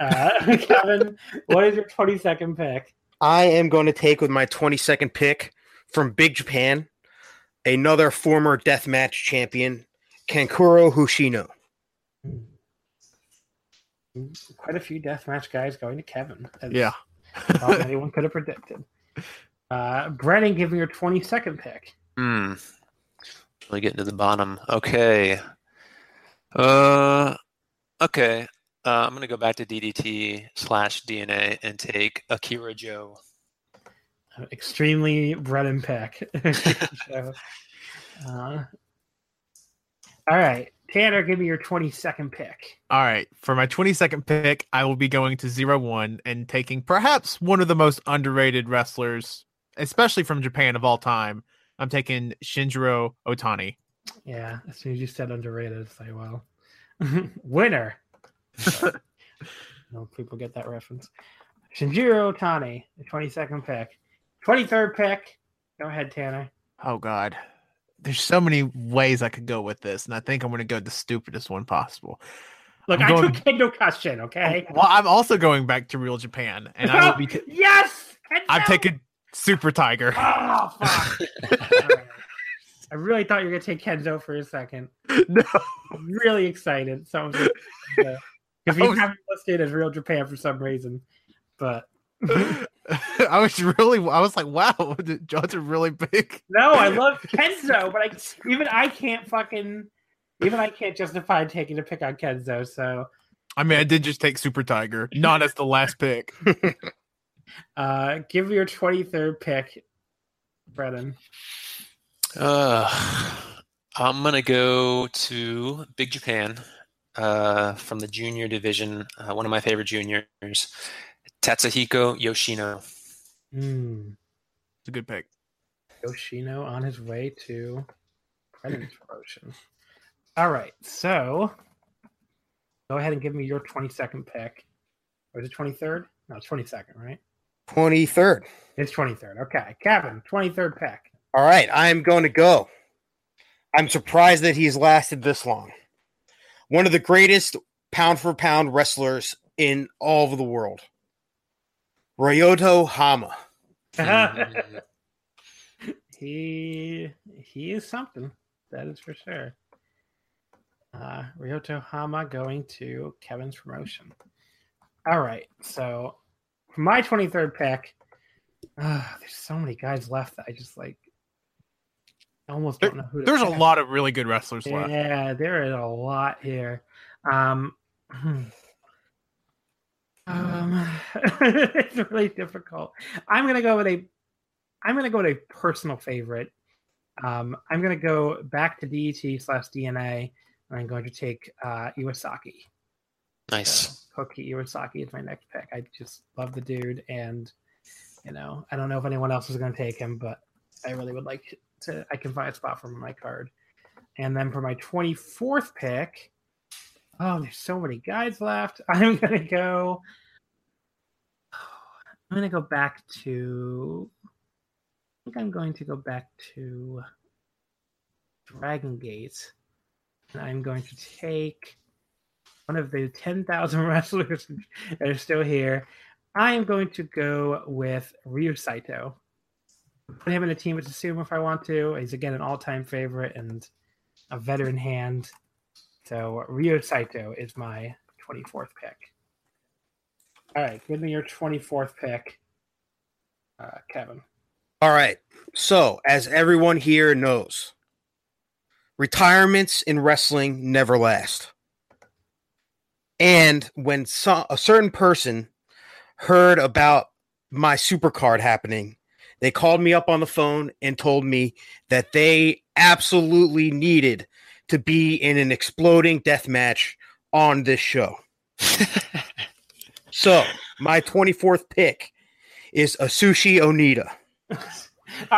Uh, Kevin, what is your twenty-second pick? I am going to take with my twenty-second pick from Big Japan, another former deathmatch champion, Kankuro Hoshino. Hmm. Quite a few deathmatch guys going to Kevin. Yeah. Not anyone could have predicted. Uh, Brennan, give me your twenty-second pick. Hmm. Really getting to the bottom. Okay. Uh. Okay. Uh, I'm going to go back to D D T slash D N A and take Akira Joe. An extremely Brennan pick. uh, all right. Tanner, give me your twenty-second pick. All right. For my twenty-second pick, I will be going to zero one and taking perhaps one of the most underrated wrestlers, especially from Japan of all time. I'm taking Shinjiro Otani. Yeah. As soon as you said underrated, I like, well, winner. I know people get that reference. Shinjiro Otani, the twenty-second pick. twenty-third pick. Go ahead, Tanner. Oh, God. There's so many ways I could go with this, and I think I'm going to go the stupidest one possible. Look, I'm I going... took Kendo Kashin, okay? Well, I'm also going back to Real Japan, and I will be... T- yes! I'm no! taking Super Tiger. Oh, fuck. I really thought you were going to take Kenzo for a second. No. I'm really excited. So because gonna... you was... haven't listed as Real Japan for some reason, but... I was really, I was like, wow, the John's are really big. No, I love Kenzo, but I even I can't fucking, even I can't justify taking a pick on Kenzo. So, I mean, I did just take Super Tiger, not as the last pick. uh, give your twenty-third pick, Brennan. Uh, I'm gonna go to Big Japan, uh, from the junior division. Uh, one of my favorite juniors. Tatsuhiko Yoshino. Mm. It's a good pick. Yoshino on his way to Predator's promotion. All right, so go ahead and give me your twenty-second pick. Or is it twenty-third? No, it's twenty-second, right? twenty-third. It's twenty-third. Okay, Kevin, twenty-third pick. All right, I'm going to go I'm surprised that he's lasted this long. One of the greatest pound-for-pound wrestlers in all of the world. Ryoto Hama. he he is something. That is for sure. Uh, Ryoto Hama going to Kevin's promotion. All right. So for my twenty-third pick, uh, there's so many guys left that I just like almost there, don't know who to There's pick. A lot of really good wrestlers yeah, left. Yeah, there is a lot here. Um, um it's really difficult. I'm gonna go with a I'm gonna go with a personal favorite. Um, I'm gonna go back to D E T slash D N A, and I'm going to take uh, Iwasaki. Nice. So, Koki Iwasaki is my next pick. I just love the dude, and you know, I don't know if anyone else is gonna take him, but I really would like to. I can find a spot for him on my card. And then for my twenty-fourth pick, oh, there's so many guys left. I'm gonna go. I'm gonna go back to. I think I'm going to go back to Dragon Gate, and I'm going to take one of the ten thousand wrestlers that are still here. I am going to go with Ryu Saito. Put him in a team with Susumu if I want to. He's again an all-time favorite and a veteran hand. So Ryu Saito is my twenty-fourth pick. All right, give me your twenty-fourth pick, uh, Kevin. All right. So, as everyone here knows, retirements in wrestling never last. And when so- a certain person heard about my supercard happening, they called me up on the phone and told me that they absolutely needed to be in an exploding death match on this show. So, my twenty-fourth pick is Atsushi Onita. All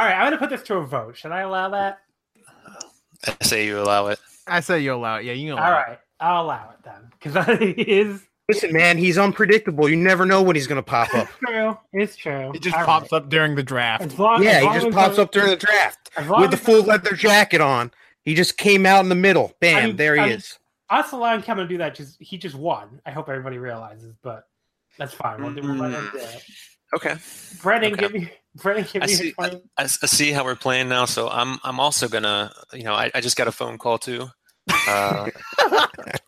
right, I'm going to put this to a vote. Should I allow that? I say you allow it. I say you allow it. Yeah, you can allow it. All right, it. I'll allow it then. Because he is... Listen, man, he's unpredictable. You never know when he's going to pop up. It's true. It's true. It just all pops right. up during the draft. Long, yeah, he just pops up during the draft with the full leather jacket on. He just came out in the middle. Bam, I mean, there he I'm, is. Us allowing Kevin to do that, just, he just won. I hope everybody realizes, but that's fine. We'll, mm-hmm. we'll let him do it. Okay. Brennan, okay. give me... Brandon, I, see, I, I see how we're playing now, so I'm I'm also gonna, you know, I, I just got a phone call too, uh,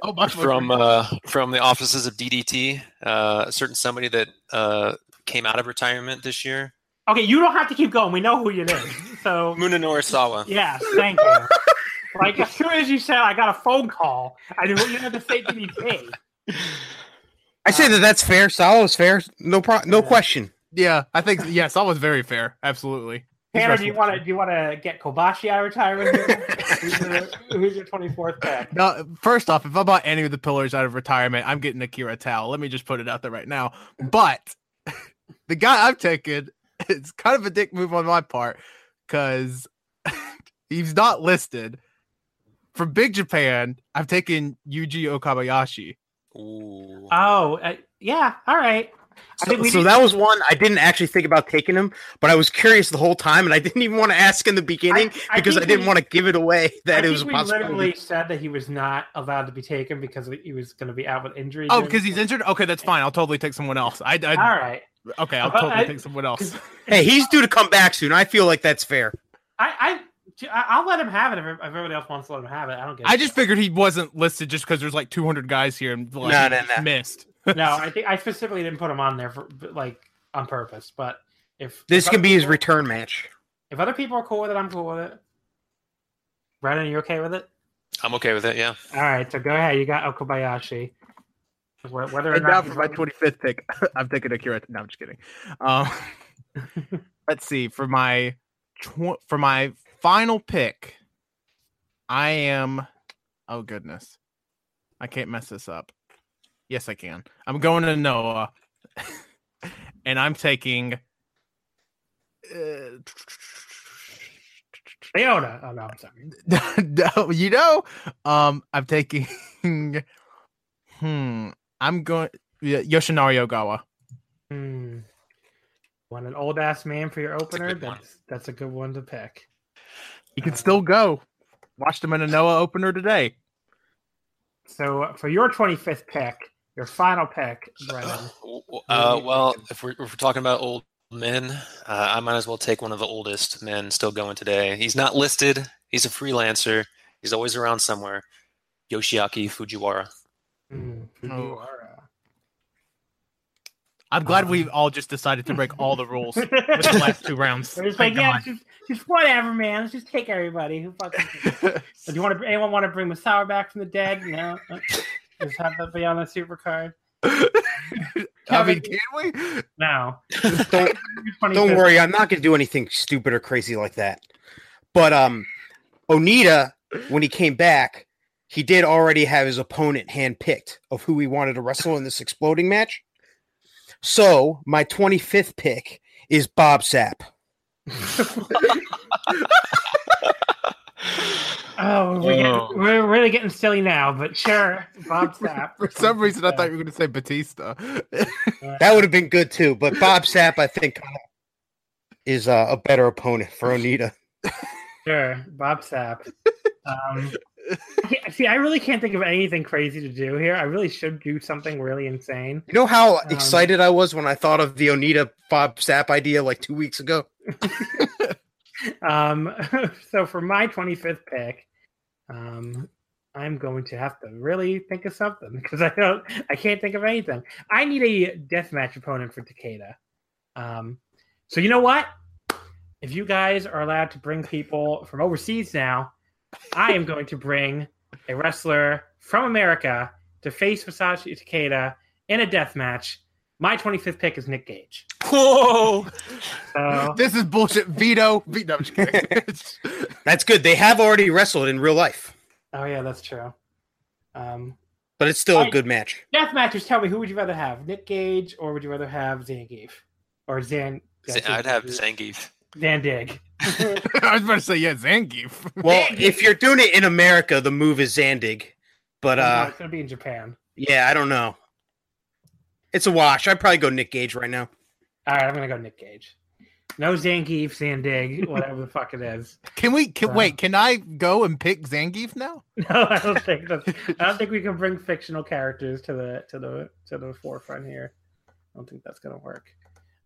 oh, from uh, from the offices of D D T, uh, a certain somebody that uh, came out of retirement this year. Okay, you don't have to keep going. We know who you is. So Munenori Sawa. Yes, thank you. Like as soon as you said, I got a phone call. I didn't want you to say D D T. I say that that's fair. Sawa's fair. No pro- No yeah. question. Yeah, I think yes, that was very fair. Absolutely. Tanner, do you want to do you want to get Kobashi out of retirement? Who's your twenty-fourth pick? Now, first off, if I bought any of the pillars out of retirement, I'm getting Akira Tao. Let me just put it out there right now. But the guy I've taken, it's kind of a dick move on my part because he's not listed. From Big Japan, I've taken Yuji Okabayashi. Ooh. Oh, uh, yeah. All right. So, so that was one I didn't actually think about taking him, but I was curious the whole time, and I didn't even want to ask in the beginning I, I because I didn't we, want to give it away that I it was we possible. Literally said that he was not allowed to be taken because he was going to be out with injury. Oh, because he's injured? Okay, that's fine. I'll totally take someone else. I, I, All right. Okay, I'll but totally I, take someone else. Hey, he's due to come back soon. I feel like that's fair. I... I I'll let him have it if everybody else wants to let him have it. I don't get it. I just figured he wasn't listed just because there's like two hundred guys here and like no, no, no. missed. No, I think I specifically didn't put him on there for like on purpose. But if this if can be people, his return match, if other people are cool with it, I'm cool with it. Brandon, are you okay with it? I'm okay with it. Yeah. All right. So go ahead. You got Okabayashi. Whether or and not now for my twenty-fifth pick, I'm taking Akira. No, I'm just kidding. Um, let's see for my tw- for my. Final pick. I am. Oh, goodness. I can't mess this up. Yes, I can. I'm going to Noah. And I'm taking. Uh, Leona. Oh, no, I'm sorry. No, you know, um, I'm taking. hmm. I'm going. Yoshinari Ogawa. Hmm. Want an old ass man for your opener? That's, that's, that's a good one to pick. He can still go. Watched him in a Noah opener today. So for your twenty-fifth pick, your final pick, Brennan. Uh, well, if we're, if we're talking about old men, uh, I might as well take one of the oldest men still going today. He's not listed. He's a freelancer. He's always around somewhere. Yoshiaki Fujiwara. Mm, Fujiwara. I'm glad um, we all just decided to break all the rules with the last two rounds. It's like, yeah, just, just whatever, man. Let's just take everybody. Who fucking? Do you want to? Anyone want to bring Masawa back from the dead? No. Just have that be on the super card. I mean, can we? No. Don't, don't worry, I'm not going to do anything stupid or crazy like that. But um, Onita, when he came back, he did already have his opponent handpicked of who he wanted to wrestle in this exploding match. So my twenty-fifth pick is Bob Sapp. Oh, we're, getting, we're really getting silly now, but sure, Bob Sapp. For some reason, I thought you were going to say Batista. That would have been good, too, but Bob Sapp, I think, is uh, a better opponent for Onita. Sure, Bob Sapp. Um, see, I really can't think of anything crazy to do here. I really should do something really insane. You know how um, excited I was when I thought of the Onita Bob Sapp idea like two weeks ago? Um, so for my twenty-fifth pick, um, I'm going to have to really think of something because I don't, I can't think of anything. I need a deathmatch opponent for Takeda. Um, so you know what? If you guys are allowed to bring people from overseas now, I am going to bring a wrestler from America to face Masashi Takeda in a deathmatch. My twenty-fifth pick is Nick Gage. Whoa! So, this is bullshit. Vito. Vito. I'm just kidding. That's good. They have already wrestled in real life. Oh, yeah, that's true. Um, but it's still I, a good match. Death matches, tell me, who would you rather have? Nick Gage, or would you rather have Zangief? Or Zan... Z- I'd have Zangief. Zandig. I was about to say, yeah, Zangief. Well, Zangief. If you're doing it in America, the move is Zandig. But, oh, uh... no, it's going to be in Japan. Yeah, I don't know. It's a wash. I'd probably go Nick Gage right now. All right, I'm gonna go Nick Gage. No Zangief, Zandig, whatever the fuck it is. Can we? Can, so. Wait, can I go and pick Zangief now? No, I don't think. That's, I don't think we can bring fictional characters to the to the to the forefront here. I don't think that's gonna work.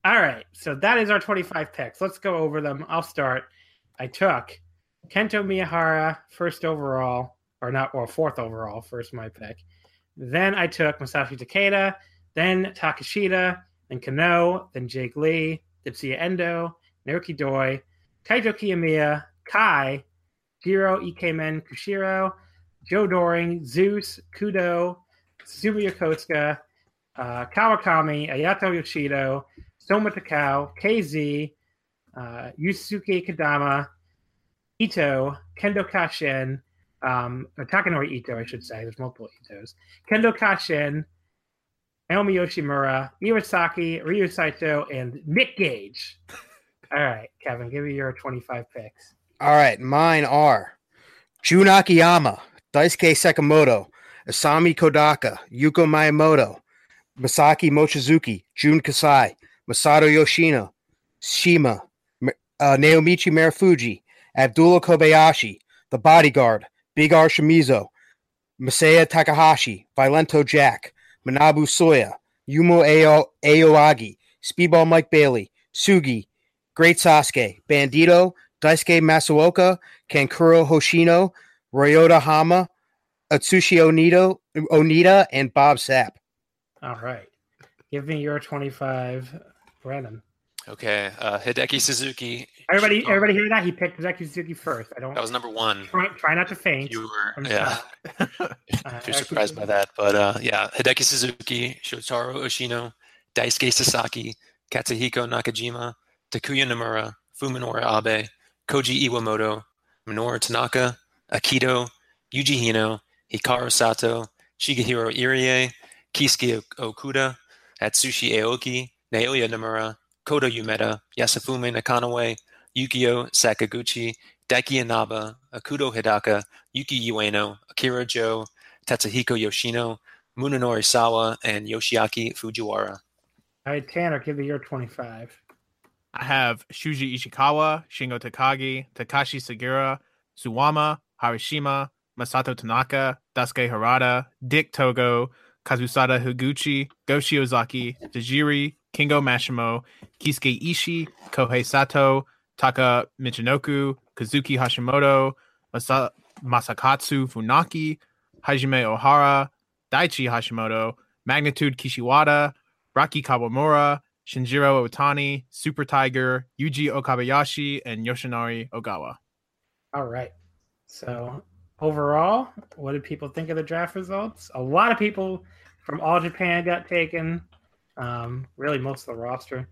All right, so that is our twenty-five picks. Let's go over them. I'll start. I took Kento Miyahara first overall, or not, or fourth overall. First, my pick. Then I took Masashi Takeda. Then Takeshita, then Kano, then Jake Lee, Tetsuya Endo, Naruki Doi, Kaito Kiyomiya, Kai, Jiro, Ikemen, Kushiro, Joe Doring, Zeus, Kudo, Susumu Yokosuka, uh, Kawakami, Ayato Yoshido, Soma Takao, K Z, uh, Yusuke Kadama, Ito, Kendo Kashin, um, or Takanori Ito, I should say. There's multiple Itos. Kendo Kashin, Naomi Yoshimura, Iwasaki, Ryu Saito, and Nick Gage. All right, Kevin, give me your twenty-five picks. All right, mine are Jun Akiyama, Daisuke Sakamoto, Asami Kodaka, Yuko Miyamoto, Masaki Mochizuki, Jun Kasai, Masato Yoshino, Shima, uh, Naomichi Marufuji, Abdullah Kobayashi, The Bodyguard, Big R Shimizu, Masaya Takahashi, Violento Jack, Manabu Soya, Yumo Ao- Aoyagi, Speedball Mike Bailey, Sugi, Great Sasuke, Bandito, Daisuke Masuoka, Kankuro Hoshino, Ryota Hama, Atsushi Onito, Onita, and Bob Sapp. All right. Give me your twenty-five, Brennan. Okay. Uh, Hideki Suzuki. Everybody, everybody hear that? He picked Hideki Suzuki first. I don't. That was number one. Try, try not to faint. You were, yeah. uh, You're surprised by that, but uh, yeah, Hideki Suzuki, Shotaro Ashino, Daisuke Sasaki, Katsuhiko Nakajima, Takuya Nomura, Fuminori Abe, Koji Iwamoto, Minoru Tanaka, Akito, Yuji Hino, Hikaru Sato, Shigehiro Irie, Kisuke Okuda, Atsushi Aoki, Naoya Nomura, Kodo Yumeta, Yasufume Nakanoue, Yukio Sakaguchi, Daiki Inaba, Akudo Hidaka, Yuki Ueno, Akira Joe, Tatsuhiko Yoshino, Munenori Sawa, and Yoshiaki Fujiwara. All right, Tanner, give me your twenty-five. I have Shuji Ishikawa, Shingo Takagi, Takashi Sugiura, Suwama, Harashima, Masato Tanaka, Daisuke Harada, Dick Togo, Kazusada Higuchi, Go Shiozaki, Tajiri, Kengo Mashimo, Kisuke Ishii, Kohei Sato, Taka Michinoku, Kazuki Hashimoto, Masa- Masakatsu Funaki, Hajime Ohara, Daichi Hashimoto, Magnitude Kishiwada, Raki Kawamura, Shinjiro Otani, Super Tiger, Yuji Okabayashi, and Yoshinari Ogawa. All right. So overall, what did people think of the draft results? A lot of people from All Japan got taken. Um, really, most of the roster.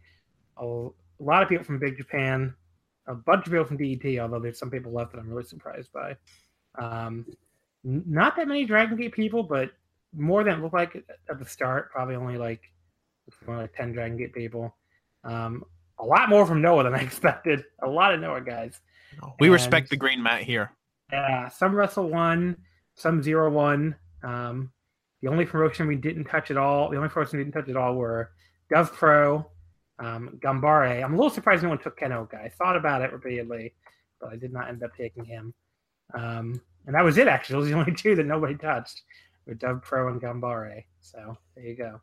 A, a lot of people from Big Japan. A bunch of people from D E T, although there's some people left that I'm really surprised by. Um, not that many Dragon Gate people, but more than it looked like at the start. Probably only like, like ten Dragon Gate people. Um, a lot more from Noah than I expected. A lot of Noah guys. We and, respect the green mat here. Yeah, some Wrestle one, some Zero one. Um, the only promotion we didn't touch at all, the only promotion we didn't touch at all were Dove Pro, um, Gambare. I'm a little surprised no one took Ken Oka. I thought about it repeatedly, but I did not end up taking him. Um, and that was it, actually. Those were the only two that nobody touched were Dove Pro and Gambare. So there you go.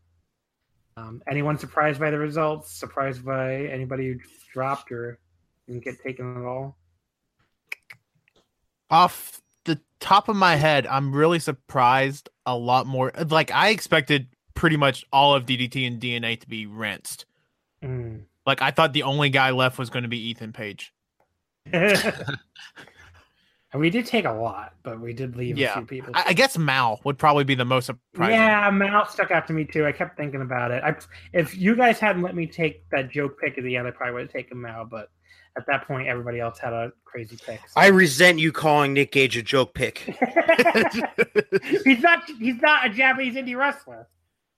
Um, anyone surprised by the results? Surprised by anybody who dropped or didn't get taken at all? Off the top of my head, I'm really surprised a lot more. Like, I expected pretty much all of D D T and D N A to be rinsed. Mm. Like, I thought the only guy left was going to be Ethan Page. We did take a lot, but we did leave yeah. a few people. I, I guess Mal would probably be the most surprising. Yeah, Mal stuck out to me, too. I kept thinking about it. I, if you guys hadn't let me take that joke pick at the end, I probably would have taken Mal, but at that point, everybody else had a crazy pick. So. I resent you calling Nick Gage a joke pick. he's not He's not a Japanese indie wrestler.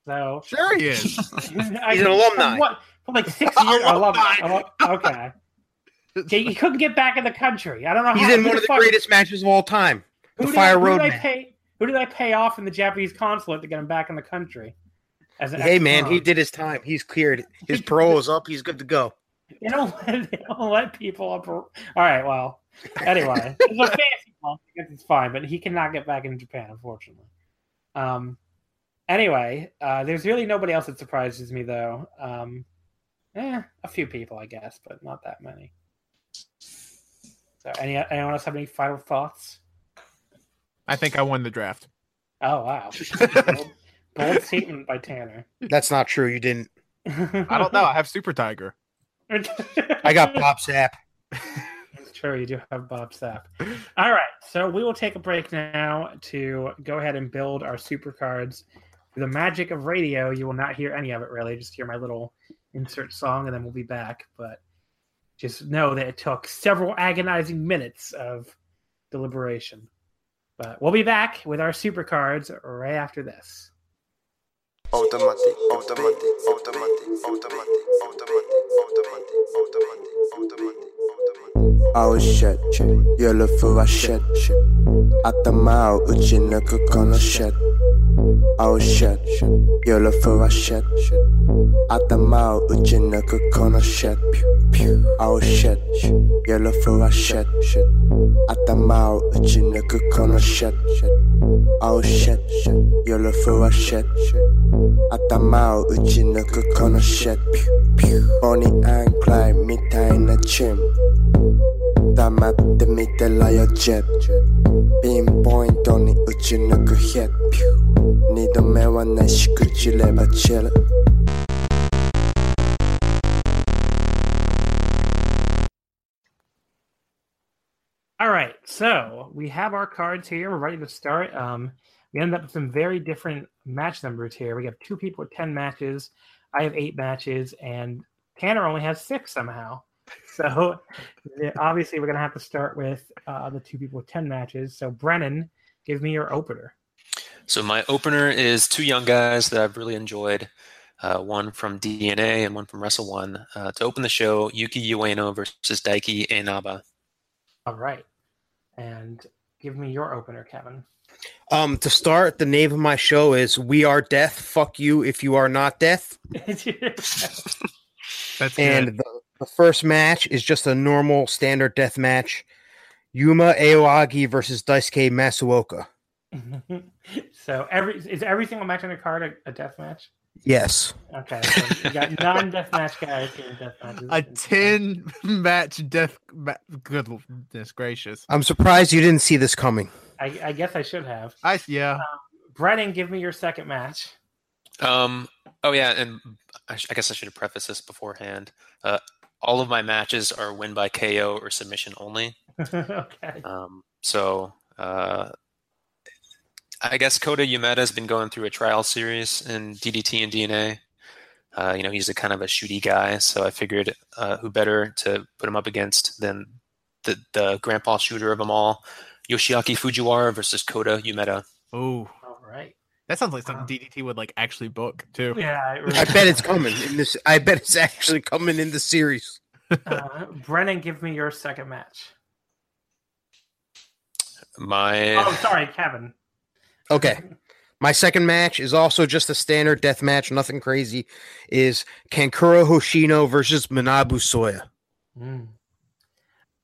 So Sure he is. He's, I, he's an alumni. From what, from like six years alumni. alumni. Okay. He couldn't get back in the country. I don't know how. He's in one of the fuck... greatest matches of all time. The who Fire did, Road who did, I pay, who did I pay off in the Japanese consulate to get him back in the country? As an hey, man, pro. He did his time. He's cleared. His parole is up. He's good to go. They don't, let, they don't let people up. All right, well, anyway. It's a fancy month. I guess it's fine, but he cannot get back in Japan, unfortunately. Um. Anyway, uh, there's really nobody else that surprises me, though. Um, eh, a few people, I guess, but not that many. So, any anyone else have any final thoughts? I think I won the draft. Oh, wow. bold, bold statement by Tanner. That's not true. You didn't. I don't know. I have Super Tiger. I got Bob Sapp. That's true. You do have Bob Sapp. All right. So we will take a break now to go ahead and build our super cards. The magic of radio, you will not hear any of it, really. Just hear my little insert song, and then we'll be back. But just know that it took several agonizing minutes of deliberation. But we'll be back with our super cards right after this. Automatic, automatic, automatic, automatic, automatic, automatic, automatic, automatic, automatic. Oh shit, you're looking for a shit. At the mouth, Uchinoku Kono shit. Oh shit, you're looking for a shit. At the mouth, Uchinoku Kono shit. Oh shit, you're looking for a shit. At the mouth, Uchinoku Kono shit. Oh shit, you're looking for a shit. Atama o uchi nuku kono shit. Bonnie and Clyde mitai na chim. Damatte mite layo jet. Pinpoint oni uchi nuku hit. Nidome wa nai shikuchireba chill. All right, so we have our cards here. We're ready to start. Um We ended up with some very different match numbers here. We have two people with ten matches. I have eight matches, and Tanner only has six somehow. So obviously we're going to have to start with uh, the two people with ten matches. So Brennan, give me your opener. So my opener is two young guys that I've really enjoyed, uh, one from D N A and one from Wrestle One. Uh, to open the show, Yuki Ueno versus Daiki Inaba. All right. And give me your opener, Kevin. Um, to start, the name of my show is We Are Death. Fuck you if you are not death. That's and the, the first match is just a normal standard death match. Yuma Aoyagi versus Daisuke Masuoka. So every is every single match on the card a, a death match? Yes. Okay. So you got non-death match guys here. Death matches. A ten match death. Ma- goodness gracious! I'm surprised you didn't see this coming. I, I guess I should have. I yeah. Um, Brennan, give me your second match. Um. Oh yeah, and I, sh- I guess I should have prefaced this beforehand. Uh, all of my matches are win by K O or submission only. Okay. Um. So. Uh. I guess Kota Yumeda has been going through a trial series in D D T and D N A. Uh, you know, he's a kind of a shooty guy, so I figured uh, who better to put him up against than the, the grandpa shooter of them all, Yoshiaki Fujiwara versus Kota Yumeda. Oh, all right. That sounds like something um, D D T would like actually book too. Yeah, it really I bet it's coming. In this, I bet it's actually coming in the series. uh, Brennan, give me your second match. My oh, sorry, Kevin. Okay, my second match is also just a standard death match, nothing crazy, is Kankuro Hoshino versus Manabu Soya. Mm.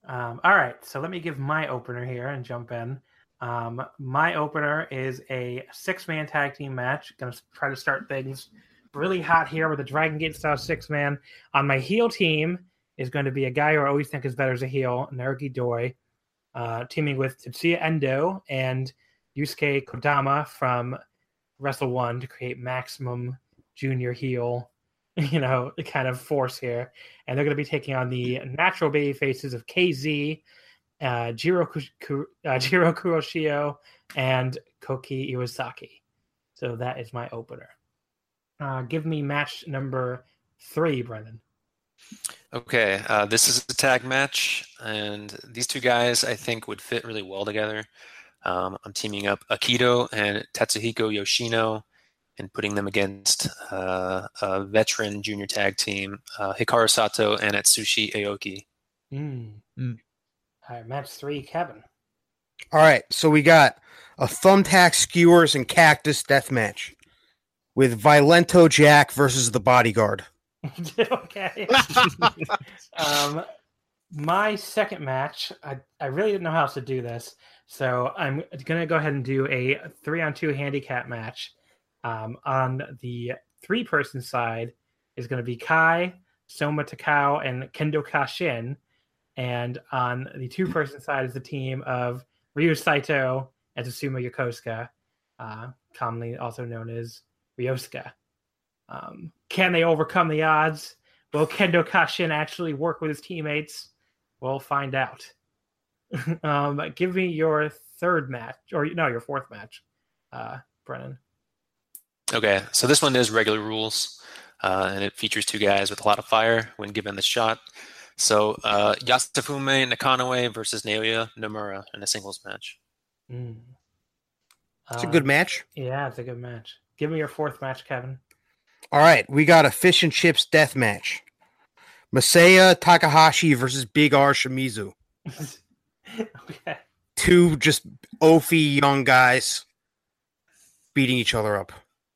Um, all right, so let me give my opener here and jump in. Um, my opener is a six-man tag team match. Going to try to start things really hot here with a Dragon Gate-style six-man. On my heel team is going to be a guy who I always think is better as a heel, Naruki Doi, uh, teaming with Tetsuya Endo and Yusuke Kodama from Wrestle One to create maximum junior heel, you know, kind of force here. And they're going to be taking on the natural baby faces of K Z, uh, Jiro, uh, Jiro Kuroshio, and Koki Iwasaki. So that is my opener. Uh, give me match number three, Brennan. Okay, uh, this is a tag match, and these two guys I think would fit really well together. Um, I'm teaming up Akito and Tatsuhiko Yoshino and putting them against uh, a veteran junior tag team, uh, Hikaru Sato and Atsushi Aoki. Mm. Mm. All right, match three, Kevin. All right, so we got a thumbtack, skewers, and cactus death match with Violento Jack versus the Bodyguard. Okay. um, my second match, I, I really didn't know how else to do this. So I'm going to go ahead and do a three-on-two handicap match. Um, on the three-person side is going to be Kai, Soma Takao, and Kendo Kashin. And on the two-person side is the team of Ryu Saito and Tsuma Yokosuka, uh, commonly also known as Ryosuka. Um, can they overcome the odds? Will Kendo Kashin actually work with his teammates? We'll find out. Um, give me your third match, or no, your fourth match, uh, Brennan. Okay, so this one is regular rules, uh, and it features two guys with a lot of fire when given the shot. So uh, Yasufume Nakanoue versus Naoya Nomura in a singles match. Mm. It's um, a good match. Yeah, it's a good match. Give me your fourth match, Kevin. All right, we got a fish and chips death match. Masaya Takahashi versus Big R Shimizu. Okay. Two just oafy young guys beating each other up.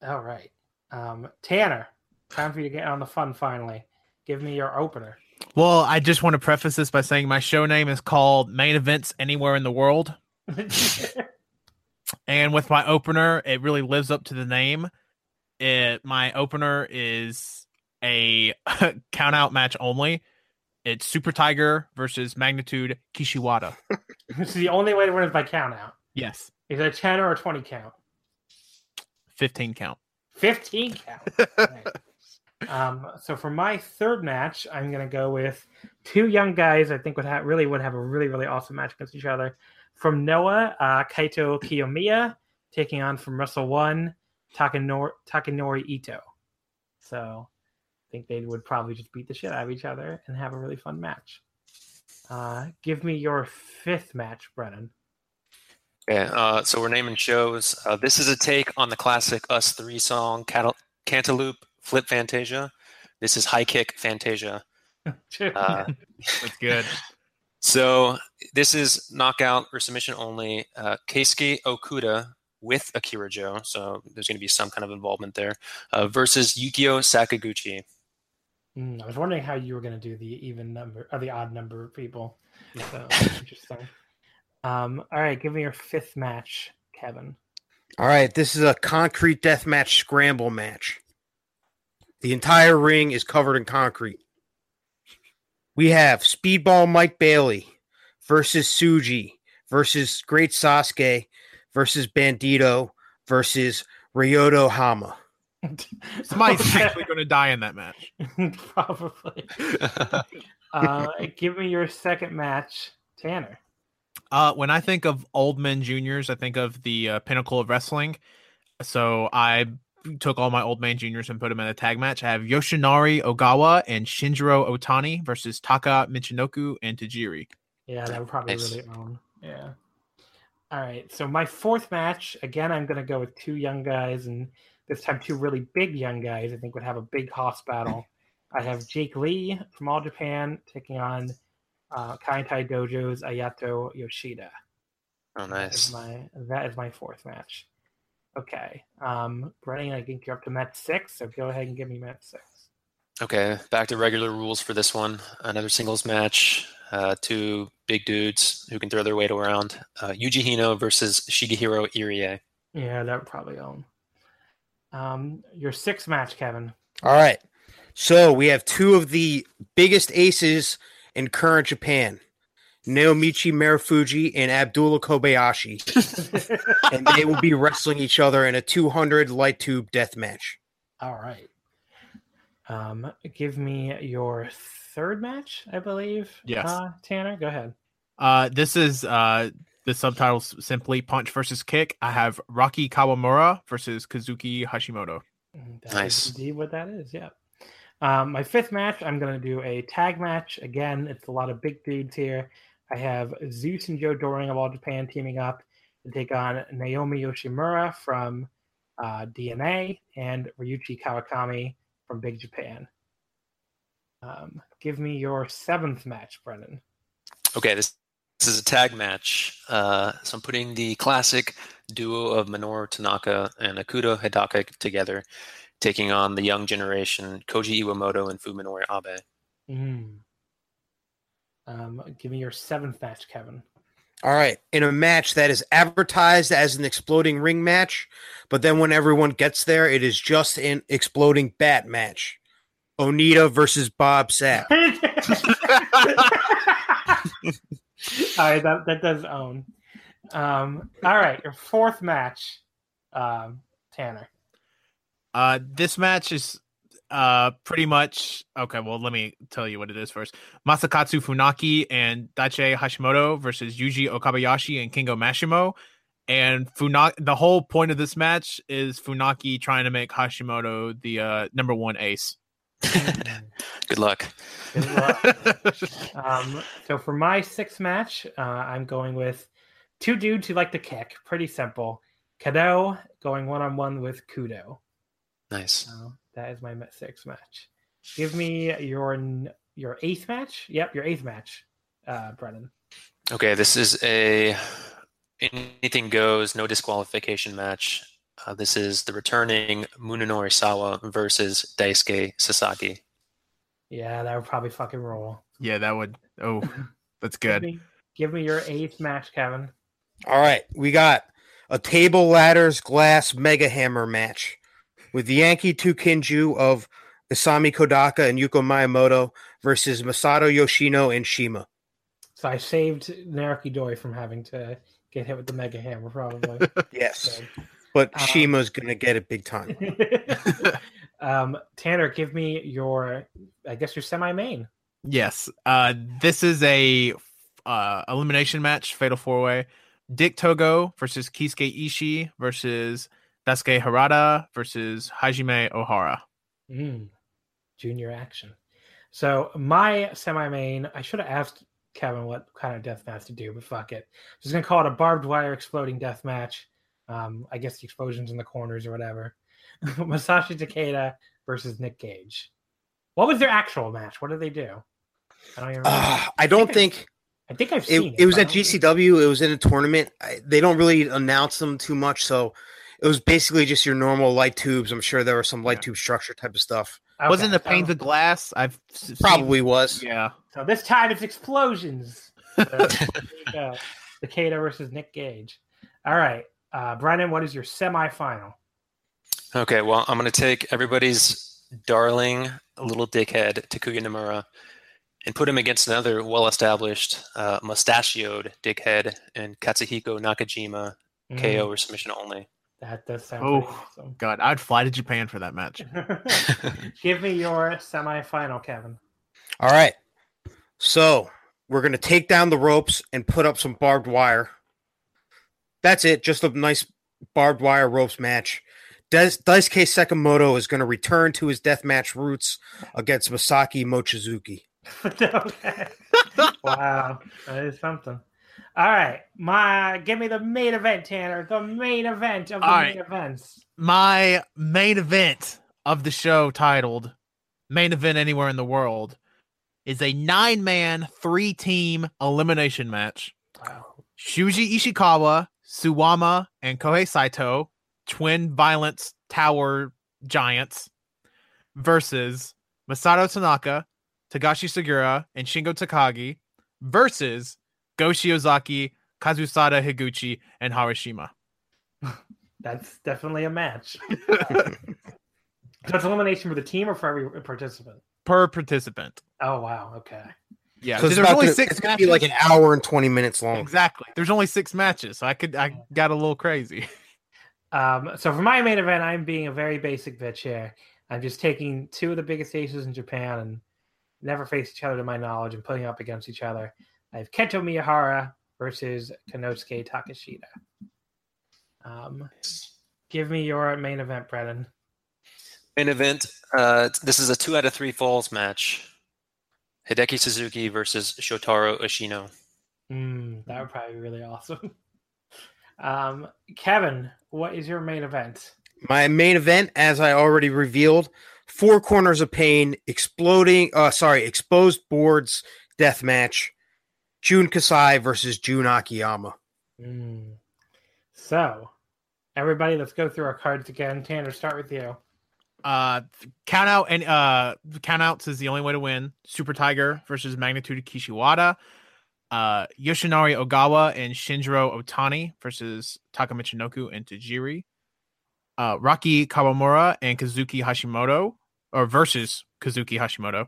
All right. Um, Tanner, time for you to get on the fun finally. Give me your opener. Well, I just want to preface this by saying my show name is called Main Events Anywhere in the World. And with my opener, it really lives up to the name. It, my opener is a count-out match only. It's Super Tiger versus Magnitude Kishiwada. This is the only way to win is by count out. Yes. Is it a ten or a twenty count? fifteen count. fifteen count. Right. Um, so for my third match, I'm going to go with two young guys I think would ha- really would have a really, really awesome match against each other. From Noah, uh, Kaito Kiyomiya, taking on from Wrestle One, Takanori, Takanori Ito. So I think they would probably just beat the shit out of each other and have a really fun match. Uh, give me your fifth match, Brennan. Yeah, uh, so we're naming shows. Uh, this is a take on the classic Us Three song, Cantal- Cantaloupe, Flip Fantasia. This is High Kick Fantasia. Uh, That's good. So this is knockout or submission only. Uh, Keisuke Okuda with Akira Joe, so there's going to be some kind of involvement there, uh, versus Yukio Sakaguchi. I was wondering how you were going to do the even number or the odd number of people. So interesting. Um, all right, give me your fifth match, Kevin. All right, this is a concrete deathmatch scramble match. The entire ring is covered in concrete. We have Speedball Mike Bailey versus Suji versus Great Sasuke versus Bandito versus Ryoto Hama. Somebody's okay. actually going to die in that match. Probably. uh, give me your second match, Tanner. Uh, when I think of old men juniors, I think of the uh, pinnacle of wrestling. So I took all my old man juniors and put them in a tag match. I have Yoshinari Ogawa and Shinjiro Otani versus Taka Michinoku and Tajiri. Yeah, that would probably nice. really own. Yeah. All right. So my fourth match, again, I'm going to go with two young guys, and this time two really big young guys I think would have a big hoss battle. I have Jake Lee from All Japan taking on uh, Kaientai Dojo's Ayato Yoshida. Oh, nice. That is my, that is my fourth match. Okay. Um, Brennan, I think you're up to match six, so go ahead and give me match six. Okay. Back to regular rules for this one. Another singles match. Uh, two big dudes who can throw their weight around. Uh, Yuji Hino versus Shigehiro Irie. Yeah, that would probably own. Um, your sixth match, Kevin. All right. So we have two of the biggest aces in current Japan, Naomichi Marufuji and Abdullah Kobayashi. And they will be wrestling each other in a two hundred light tube death match. All right. Um, give me your third match, I believe. Yes. Uh, Tanner, go ahead. Uh, this is uh, the subtitles simply Punch versus Kick. I have Rocky Kawamura versus Kazuki Hashimoto. That nice. Is indeed what that is, yeah. Um, my fifth match, I'm going to do a tag match. Again, it's a lot of big dudes here. I have Zeus and Joe Doring of All Japan teaming up to take on Naomi Yoshimura from uh, D N A and Ryuichi Kawakami from Big Japan. Um, give me your seventh match, Brennan. Okay, this, this is a tag match. Uh, so I'm putting the classic duo of Minoru Tanaka and Akito Hidaka together, taking on the young generation, Koji Iwamoto and Fuminori Abe. Mm. Um, give me your seventh match, Kevin. All right. In a match that is advertised as an exploding ring match, but then when everyone gets there, it is just an exploding bat match. Onita versus Bob Sapp. All right, that, that does own. Um, all right, your fourth match, um, Tanner. Uh, this match is uh, pretty much... Okay, well, let me tell you what it is first. Masakatsu Funaki and Daichi Hashimoto versus Yuji Okabayashi and Kengo Mashimo. And Funaki, the whole point of this match is Funaki trying to make Hashimoto the uh, number one ace. Good luck. Good luck. um, so for my sixth match, uh, I'm going with two dudes who like to kick. Pretty simple. Kado going one-on-one with Kudo. Nice. So that is my sixth match. Give me your your eighth match. Yep, your eighth match, uh, Brennan. Okay, this is a anything goes, no disqualification match. Uh, this is the returning Munenori Sawa versus Daisuke Sasaki. Yeah, that would probably fucking roll. Yeah, that would. Oh, that's good. Give me, give me your eighth match, Kevin. All right, we got a table, ladders, glass, mega hammer match with the Yankee Tukinju of Isami Kodaka and Yuko Miyamoto versus Masato Yoshino and Shima. So I saved Naruki Doi from having to get hit with the mega hammer, probably. Yes. So. But um, Shima's going to get it big time. um, Tanner, give me your, I guess, your semi-main. Yes. Uh, this is a uh, elimination match, Fatal four-Way. Dick Togo versus Kisuke Ishii versus Daisuke Harada versus Hajime Ohara. Mm, junior action. So my semi-main, I should have asked Kevin what kind of death match to do, but fuck it. I'm just going to call it a barbed wire exploding death match. Um, I guess the explosions in the corners or whatever. Masashi Takeda versus Nick Gage. What was their actual match? What did they do? I don't even remember. Uh, I don't I think, think. I think I've seen it. It was at G C W. Think. It was in a tournament. I, they don't really announce them too much, so it was basically just your normal light tubes. I'm sure there was some light yeah. tube structure type of stuff. Okay, wasn't the so, panes of glass? I've probably seen, was. Yeah. So this time it's explosions. So, there you go. Takeda versus Nick Gage. All right. Uh, Brennan, what is your semifinal? Okay, well, I'm going to take everybody's darling little dickhead, Takuya Nomura, and put him against another well-established, uh, mustachioed dickhead and Katsuhiko Nakajima, mm. K O or submission only. That does sound oh, awesome. God, I'd fly to Japan for that match. Give me your semifinal, Kevin. All right. So we're going to take down the ropes and put up some barbed wire. That's it. Just a nice barbed wire ropes match. Des- Daisuke Sekimoto is going to return to his deathmatch roots against Masaki Mochizuki. Okay. Wow. That is something. All right. My, give me the main event, Tanner. The main event of the All main right. events. My main event of the show, titled Main Event Anywhere in the World, is a nine-man, three-team elimination match. Wow. Shuji Ishikawa, Suwama, and Kohei Saito, twin violence tower giants, versus Masato Tanaka, Togashi Segura, and Shingo Takagi, versus Go Shiozaki, Kazusada Higuchi, and Harashima. That's definitely a match. So it's elimination for the team or for every participant? Per participant. Oh, wow. Okay. Yeah, so there's only to, six it's matches. It's going to be like an hour and twenty minutes long. Exactly. There's only six matches, so I could I got a little crazy. Um, so for my main event, I'm being a very basic bitch here. I'm just taking two of the biggest aces in Japan and never faced each other to my knowledge and putting up against each other. I have Kento Miyahara versus Konosuke Takeshita. Um, give me your main event, Brennan. Main event. Uh, this is a two out of three falls match. Hideki Suzuki versus Shotaro Ashino. Mm, that would probably be really awesome. Um, Kevin, what is your main event? My main event, as I already revealed, Four Corners of Pain, exploding, uh, sorry, exposed boards death match. Jun Kasai versus Jun Akiyama. Mm. So, everybody, let's go through our cards again. Tanner, start with you. Uh, count out and uh, count outs is the only way to win. Super Tiger versus Magnitude Kishiwada. Uh, Yoshinari Ogawa and Shinjiro Otani versus Taka Michinoku and Tajiri. Uh, Rocky Kawamura and Kazuki Hashimoto, or versus Kazuki Hashimoto.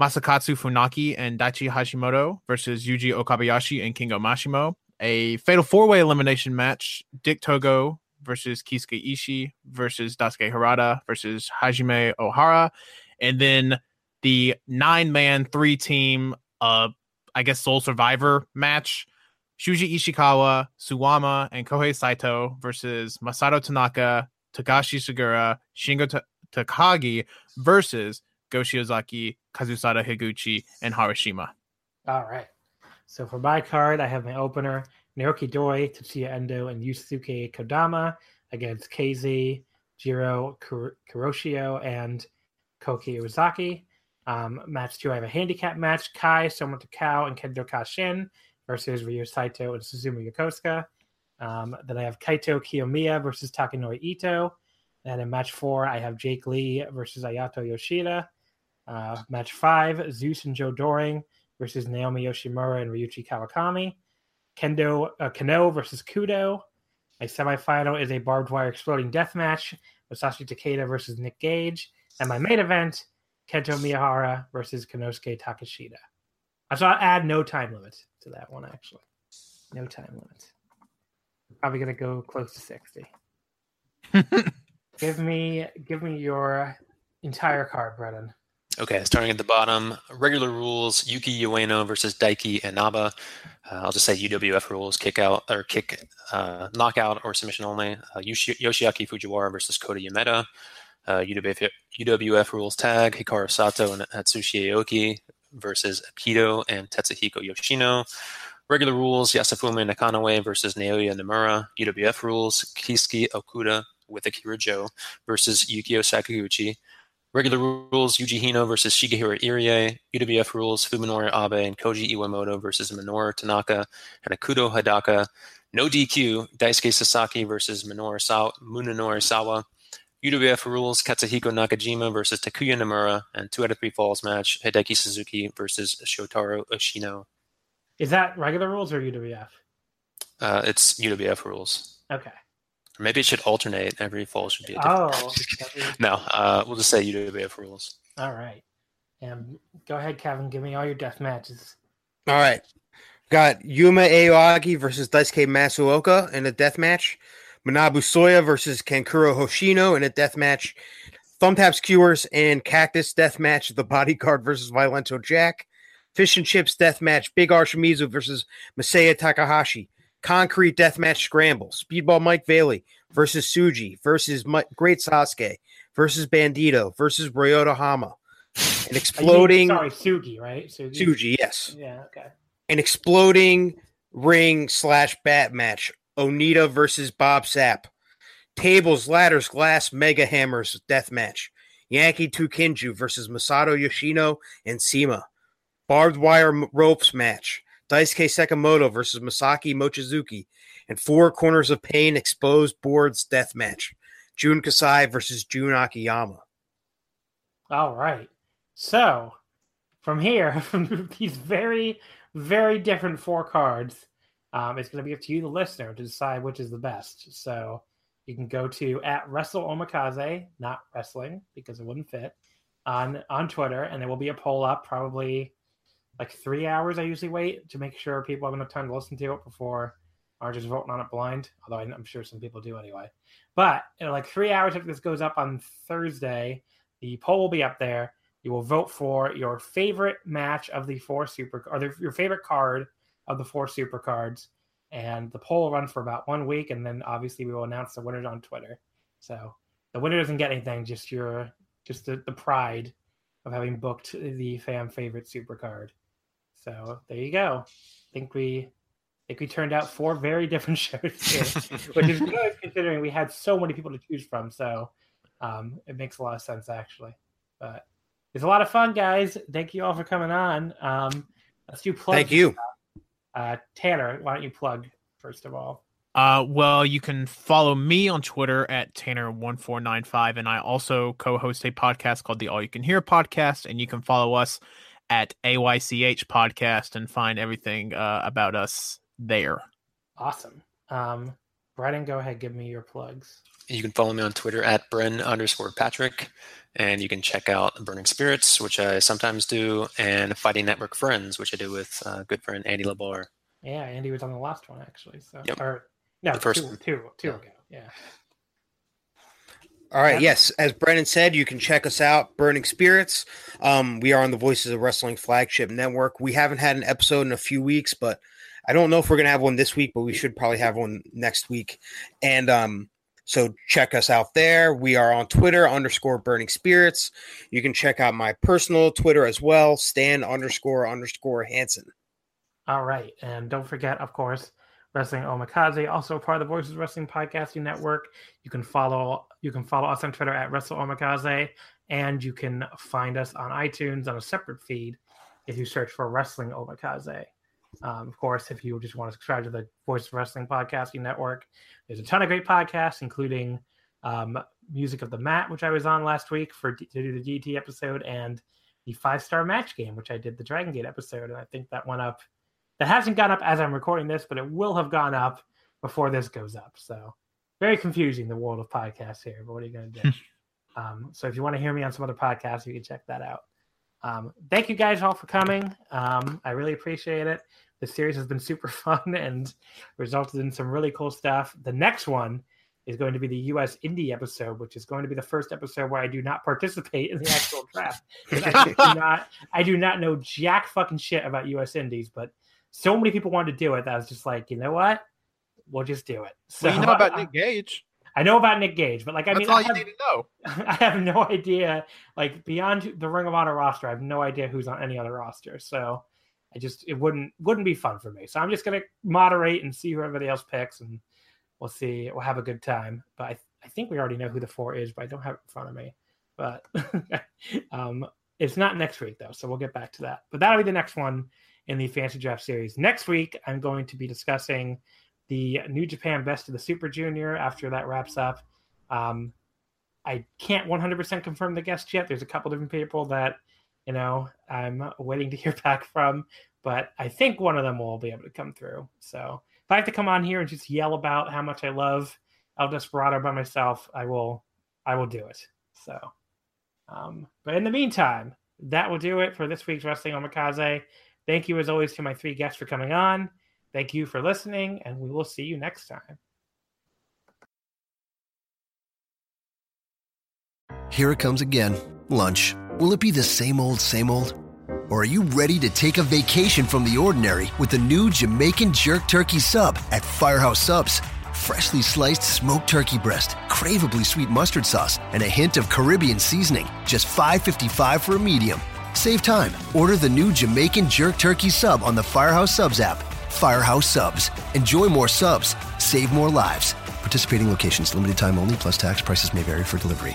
Masakatsu Funaki and Daichi Hashimoto versus Yuji Okabayashi and Kengo Mashimo. A fatal four-way elimination match. Dick Togo versus Kisuke Ishii versus Daisuke Harada versus Hajime Ohara. And then the nine-man, three-team, uh, I guess, sole survivor match. Shuji Ishikawa, Suwama, and Kohei Saito versus Masato Tanaka, Togashi Segura, Shingo T- Takagi versus Go Shiozaki, Kazusada Higuchi, and Harashima. All right. So for my card, I have my opener, Naruki Doi, Tetsuya Endo, and Yusuke Kodama against K Z, Jiro, Kur- Kuroshio, and Koki Iwazaki. Um, match two, I have a handicap match, Kai, Soma Takao, and Kendo Kashin versus Ryo Saito and Suzumu Yokosuka. Um, then I have Kaito Kiyomiya versus Takenori Ito. And in match four, I have Jake Lee versus Ayato Yoshida. Uh, match five, Zeus and Joe Doring versus Naomi Yoshimura and Ryuichi Kawakami. Kendo uh, Kano versus Kudo. My semifinal is a barbed wire exploding death match, Masashi Takeda versus Nick Gage. And my main event, Kento Miyahara versus Konosuke Takeshita. I saw add no time limit to that one, actually. No time limit. Probably going to go close to sixty. give me give me your entire card, Brennan. Okay, starting at the bottom, regular rules, Yuki Ueno versus Daiki Inaba. Uh, I'll just say U W F rules, kick out or kick uh, knockout or submission only. Uh, Yoshi- Yoshiaki Fujiwara versus Kota Yamada. Uh, U W F, U W F rules tag, Hikaru Sato and Atsushi Aoki versus Akito and Tetsuhiko Yoshino. Regular rules, Yasufumi Nakanoue versus Naoya Nomura. U W F rules, Kisuke Okuda with Akira Joe versus Yukio Sakaguchi. Regular rules, Yuji Hino versus Shigehiro Irie. U W F rules, Fuminori Abe and Koji Iwamoto versus Minoru Tanaka and Akito Hidaka. No D Q, Daisuke Sasaki versus Minoru Sawa, Munenori Sawa. U W F rules, Katsuhiko Nakajima versus Takuya Nomura. And two out of three falls match, Hideki Suzuki versus Shotaro Ashino. Is that regular rules or U W F? Uh, it's U W F rules. Okay. Or maybe it should alternate. Every fall should be a different. Oh. Every... no, uh, we'll just say U W F rules. All right. And go ahead, Kevin. Give me all your death matches. All right. Got Yuma Aoyagi versus Daisuke Masuoka in a death match. Manabu Soya versus Kankuro Hoshino in a death match. Thumbtaps, Cures, and Cactus death match. The Bodyguard versus Violento Jack. Fish and Chips death match. Big R Shimizu versus Masaya Takahashi. Concrete deathmatch scramble. Speedball Mike Bailey versus Suji versus Mike, Great Sasuke versus Bandito versus Ryota Hama. An exploding. Sorry, Suji, right? Suji? Suji, yes. Yeah, okay. An exploding ring slash bat match. Onita versus Bob Sapp. Tables, ladders, glass, mega hammers deathmatch. Yankee Tukinju versus Masato Yoshino and Seema. Barbed wire ropes match. Daisuke Sekimoto versus Masaki Mochizuki, and Four Corners of Pain exposed boards death match. Jun Kasai versus Jun Akiyama. All right. So, from here, from these very, very different four cards, um, it's going to be up to you, the listener, to decide which is the best. So, you can go to at Wrestle Omikaze, not wrestling, because it wouldn't fit, on, on Twitter, and there will be a poll up probably... like three hours I usually wait to make sure people have enough time to listen to it before aren't just voting on it blind, although I'm sure some people do anyway. But in like three hours after this goes up on Thursday, the poll will be up there. You will vote for your favorite match of the four super or the, your favorite card of the four super cards. And the poll will run for about one week. And then obviously we will announce the winners on Twitter. So the winner doesn't get anything, just your, just the, the pride of having booked the fan favorite super card. So there you go. I think we I think we turned out four very different shows here, which is good considering we had so many people to choose from. So um, it makes a lot of sense, actually. But it's a lot of fun, guys. Thank you all for coming on. Um, let's do plugs. Thank you. Uh, Tanner, why don't you plug, first of all? Uh, well, you can follow me on Twitter at Tanner one four nine five, and I also co-host a podcast called the All You Can Hear podcast, and you can follow us at A Y C H podcast and find everything uh, about us there. Awesome. Um, Brennan, go ahead. Give me your plugs. You can follow me on Twitter at Bren underscore Patrick, and you can check out Burning Spirits, which I sometimes do, and Fighting Network Friends, which I do with uh, good friend Andy LaBar. Yeah, Andy was on the last one, actually. So, yep. Or, no, the first two, one. two, two yeah. ago. Yeah. All right, yes. As Brennan said, you can check us out, Burning Spirits. Um, we are on the Voices of Wrestling flagship network. We haven't had an episode in a few weeks, but I don't know if we're going to have one this week, but we should probably have one next week. And um, so check us out there. We are on Twitter, underscore Burning Spirits. You can check out my personal Twitter as well, Stan underscore underscore Hansen. All right, and don't forget, of course, Wrestling Omikaze, also part of the Voices Wrestling Podcasting Network. You can follow you can follow us on Twitter at Wrestle Omikaze, and you can find us on iTunes on a separate feed if you search for Wrestling Omikaze. Um, of course, if you just want to subscribe to the Voices Wrestling Podcasting Network, there's a ton of great podcasts, including um, Music of the Mat, which I was on last week for to do the D T episode, and the Five Star Match Game, which I did the Dragon Gate episode, and I think that went up. That hasn't gone up as I'm recording this, but it will have gone up before this goes up. So very confusing, the world of podcasts here, but what are you going to do? um, so if you want to hear me on some other podcasts, you can check that out. Um, thank you guys all for coming. Um, I really appreciate it. The series has been super fun and resulted in some really cool stuff. The next one is going to be the U S Indie episode, which is going to be the first episode where I do not participate in the actual draft. I, do not, I do not know jack fucking shit about U S Indies, but so many people wanted to do it that I was just like, you know what? We'll just do it. So well, you know about I, Nick Gage. I know about Nick Gage, but like, I That's mean, all I, you have, need to know. I have no idea. Like beyond the Ring of Honor roster, I have no idea who's on any other roster. So I just it wouldn't wouldn't be fun for me. So I'm just gonna moderate and see who everybody else picks, and we'll see. We'll have a good time. But I, I think we already know who the four is, but I don't have it in front of me. But um, it's not next week though, so we'll get back to that. But that'll be the next one in the Fantasy Draft series. Next week, I'm going to be discussing the New Japan Best of the Super Junior after that wraps up. Um, I can't one hundred percent confirm the guest yet. There's a couple different people that, you know, I'm waiting to hear back from, but I think one of them will be able to come through. So if I have to come on here and just yell about how much I love El Desperado by myself, I will I will do it. So, um, but in the meantime, that will do it for this week's Wrestling Omakase. Thank you, as always, to my three guests for coming on. Thank you for listening, and we will see you next time. Here it comes again. Lunch. Will it be the same old, same old? Or are you ready to take a vacation from the ordinary with the new Jamaican Jerk Turkey Sub at Firehouse Subs? Freshly sliced smoked turkey breast, craveably sweet mustard sauce, and a hint of Caribbean seasoning. Just five dollars and fifty-five cents for a medium. Save time. Order the new Jamaican Jerk Turkey Sub on the Firehouse Subs app. Firehouse Subs. Enjoy more subs. Save more lives. Participating locations. Limited time only, plus tax. Prices may vary for delivery.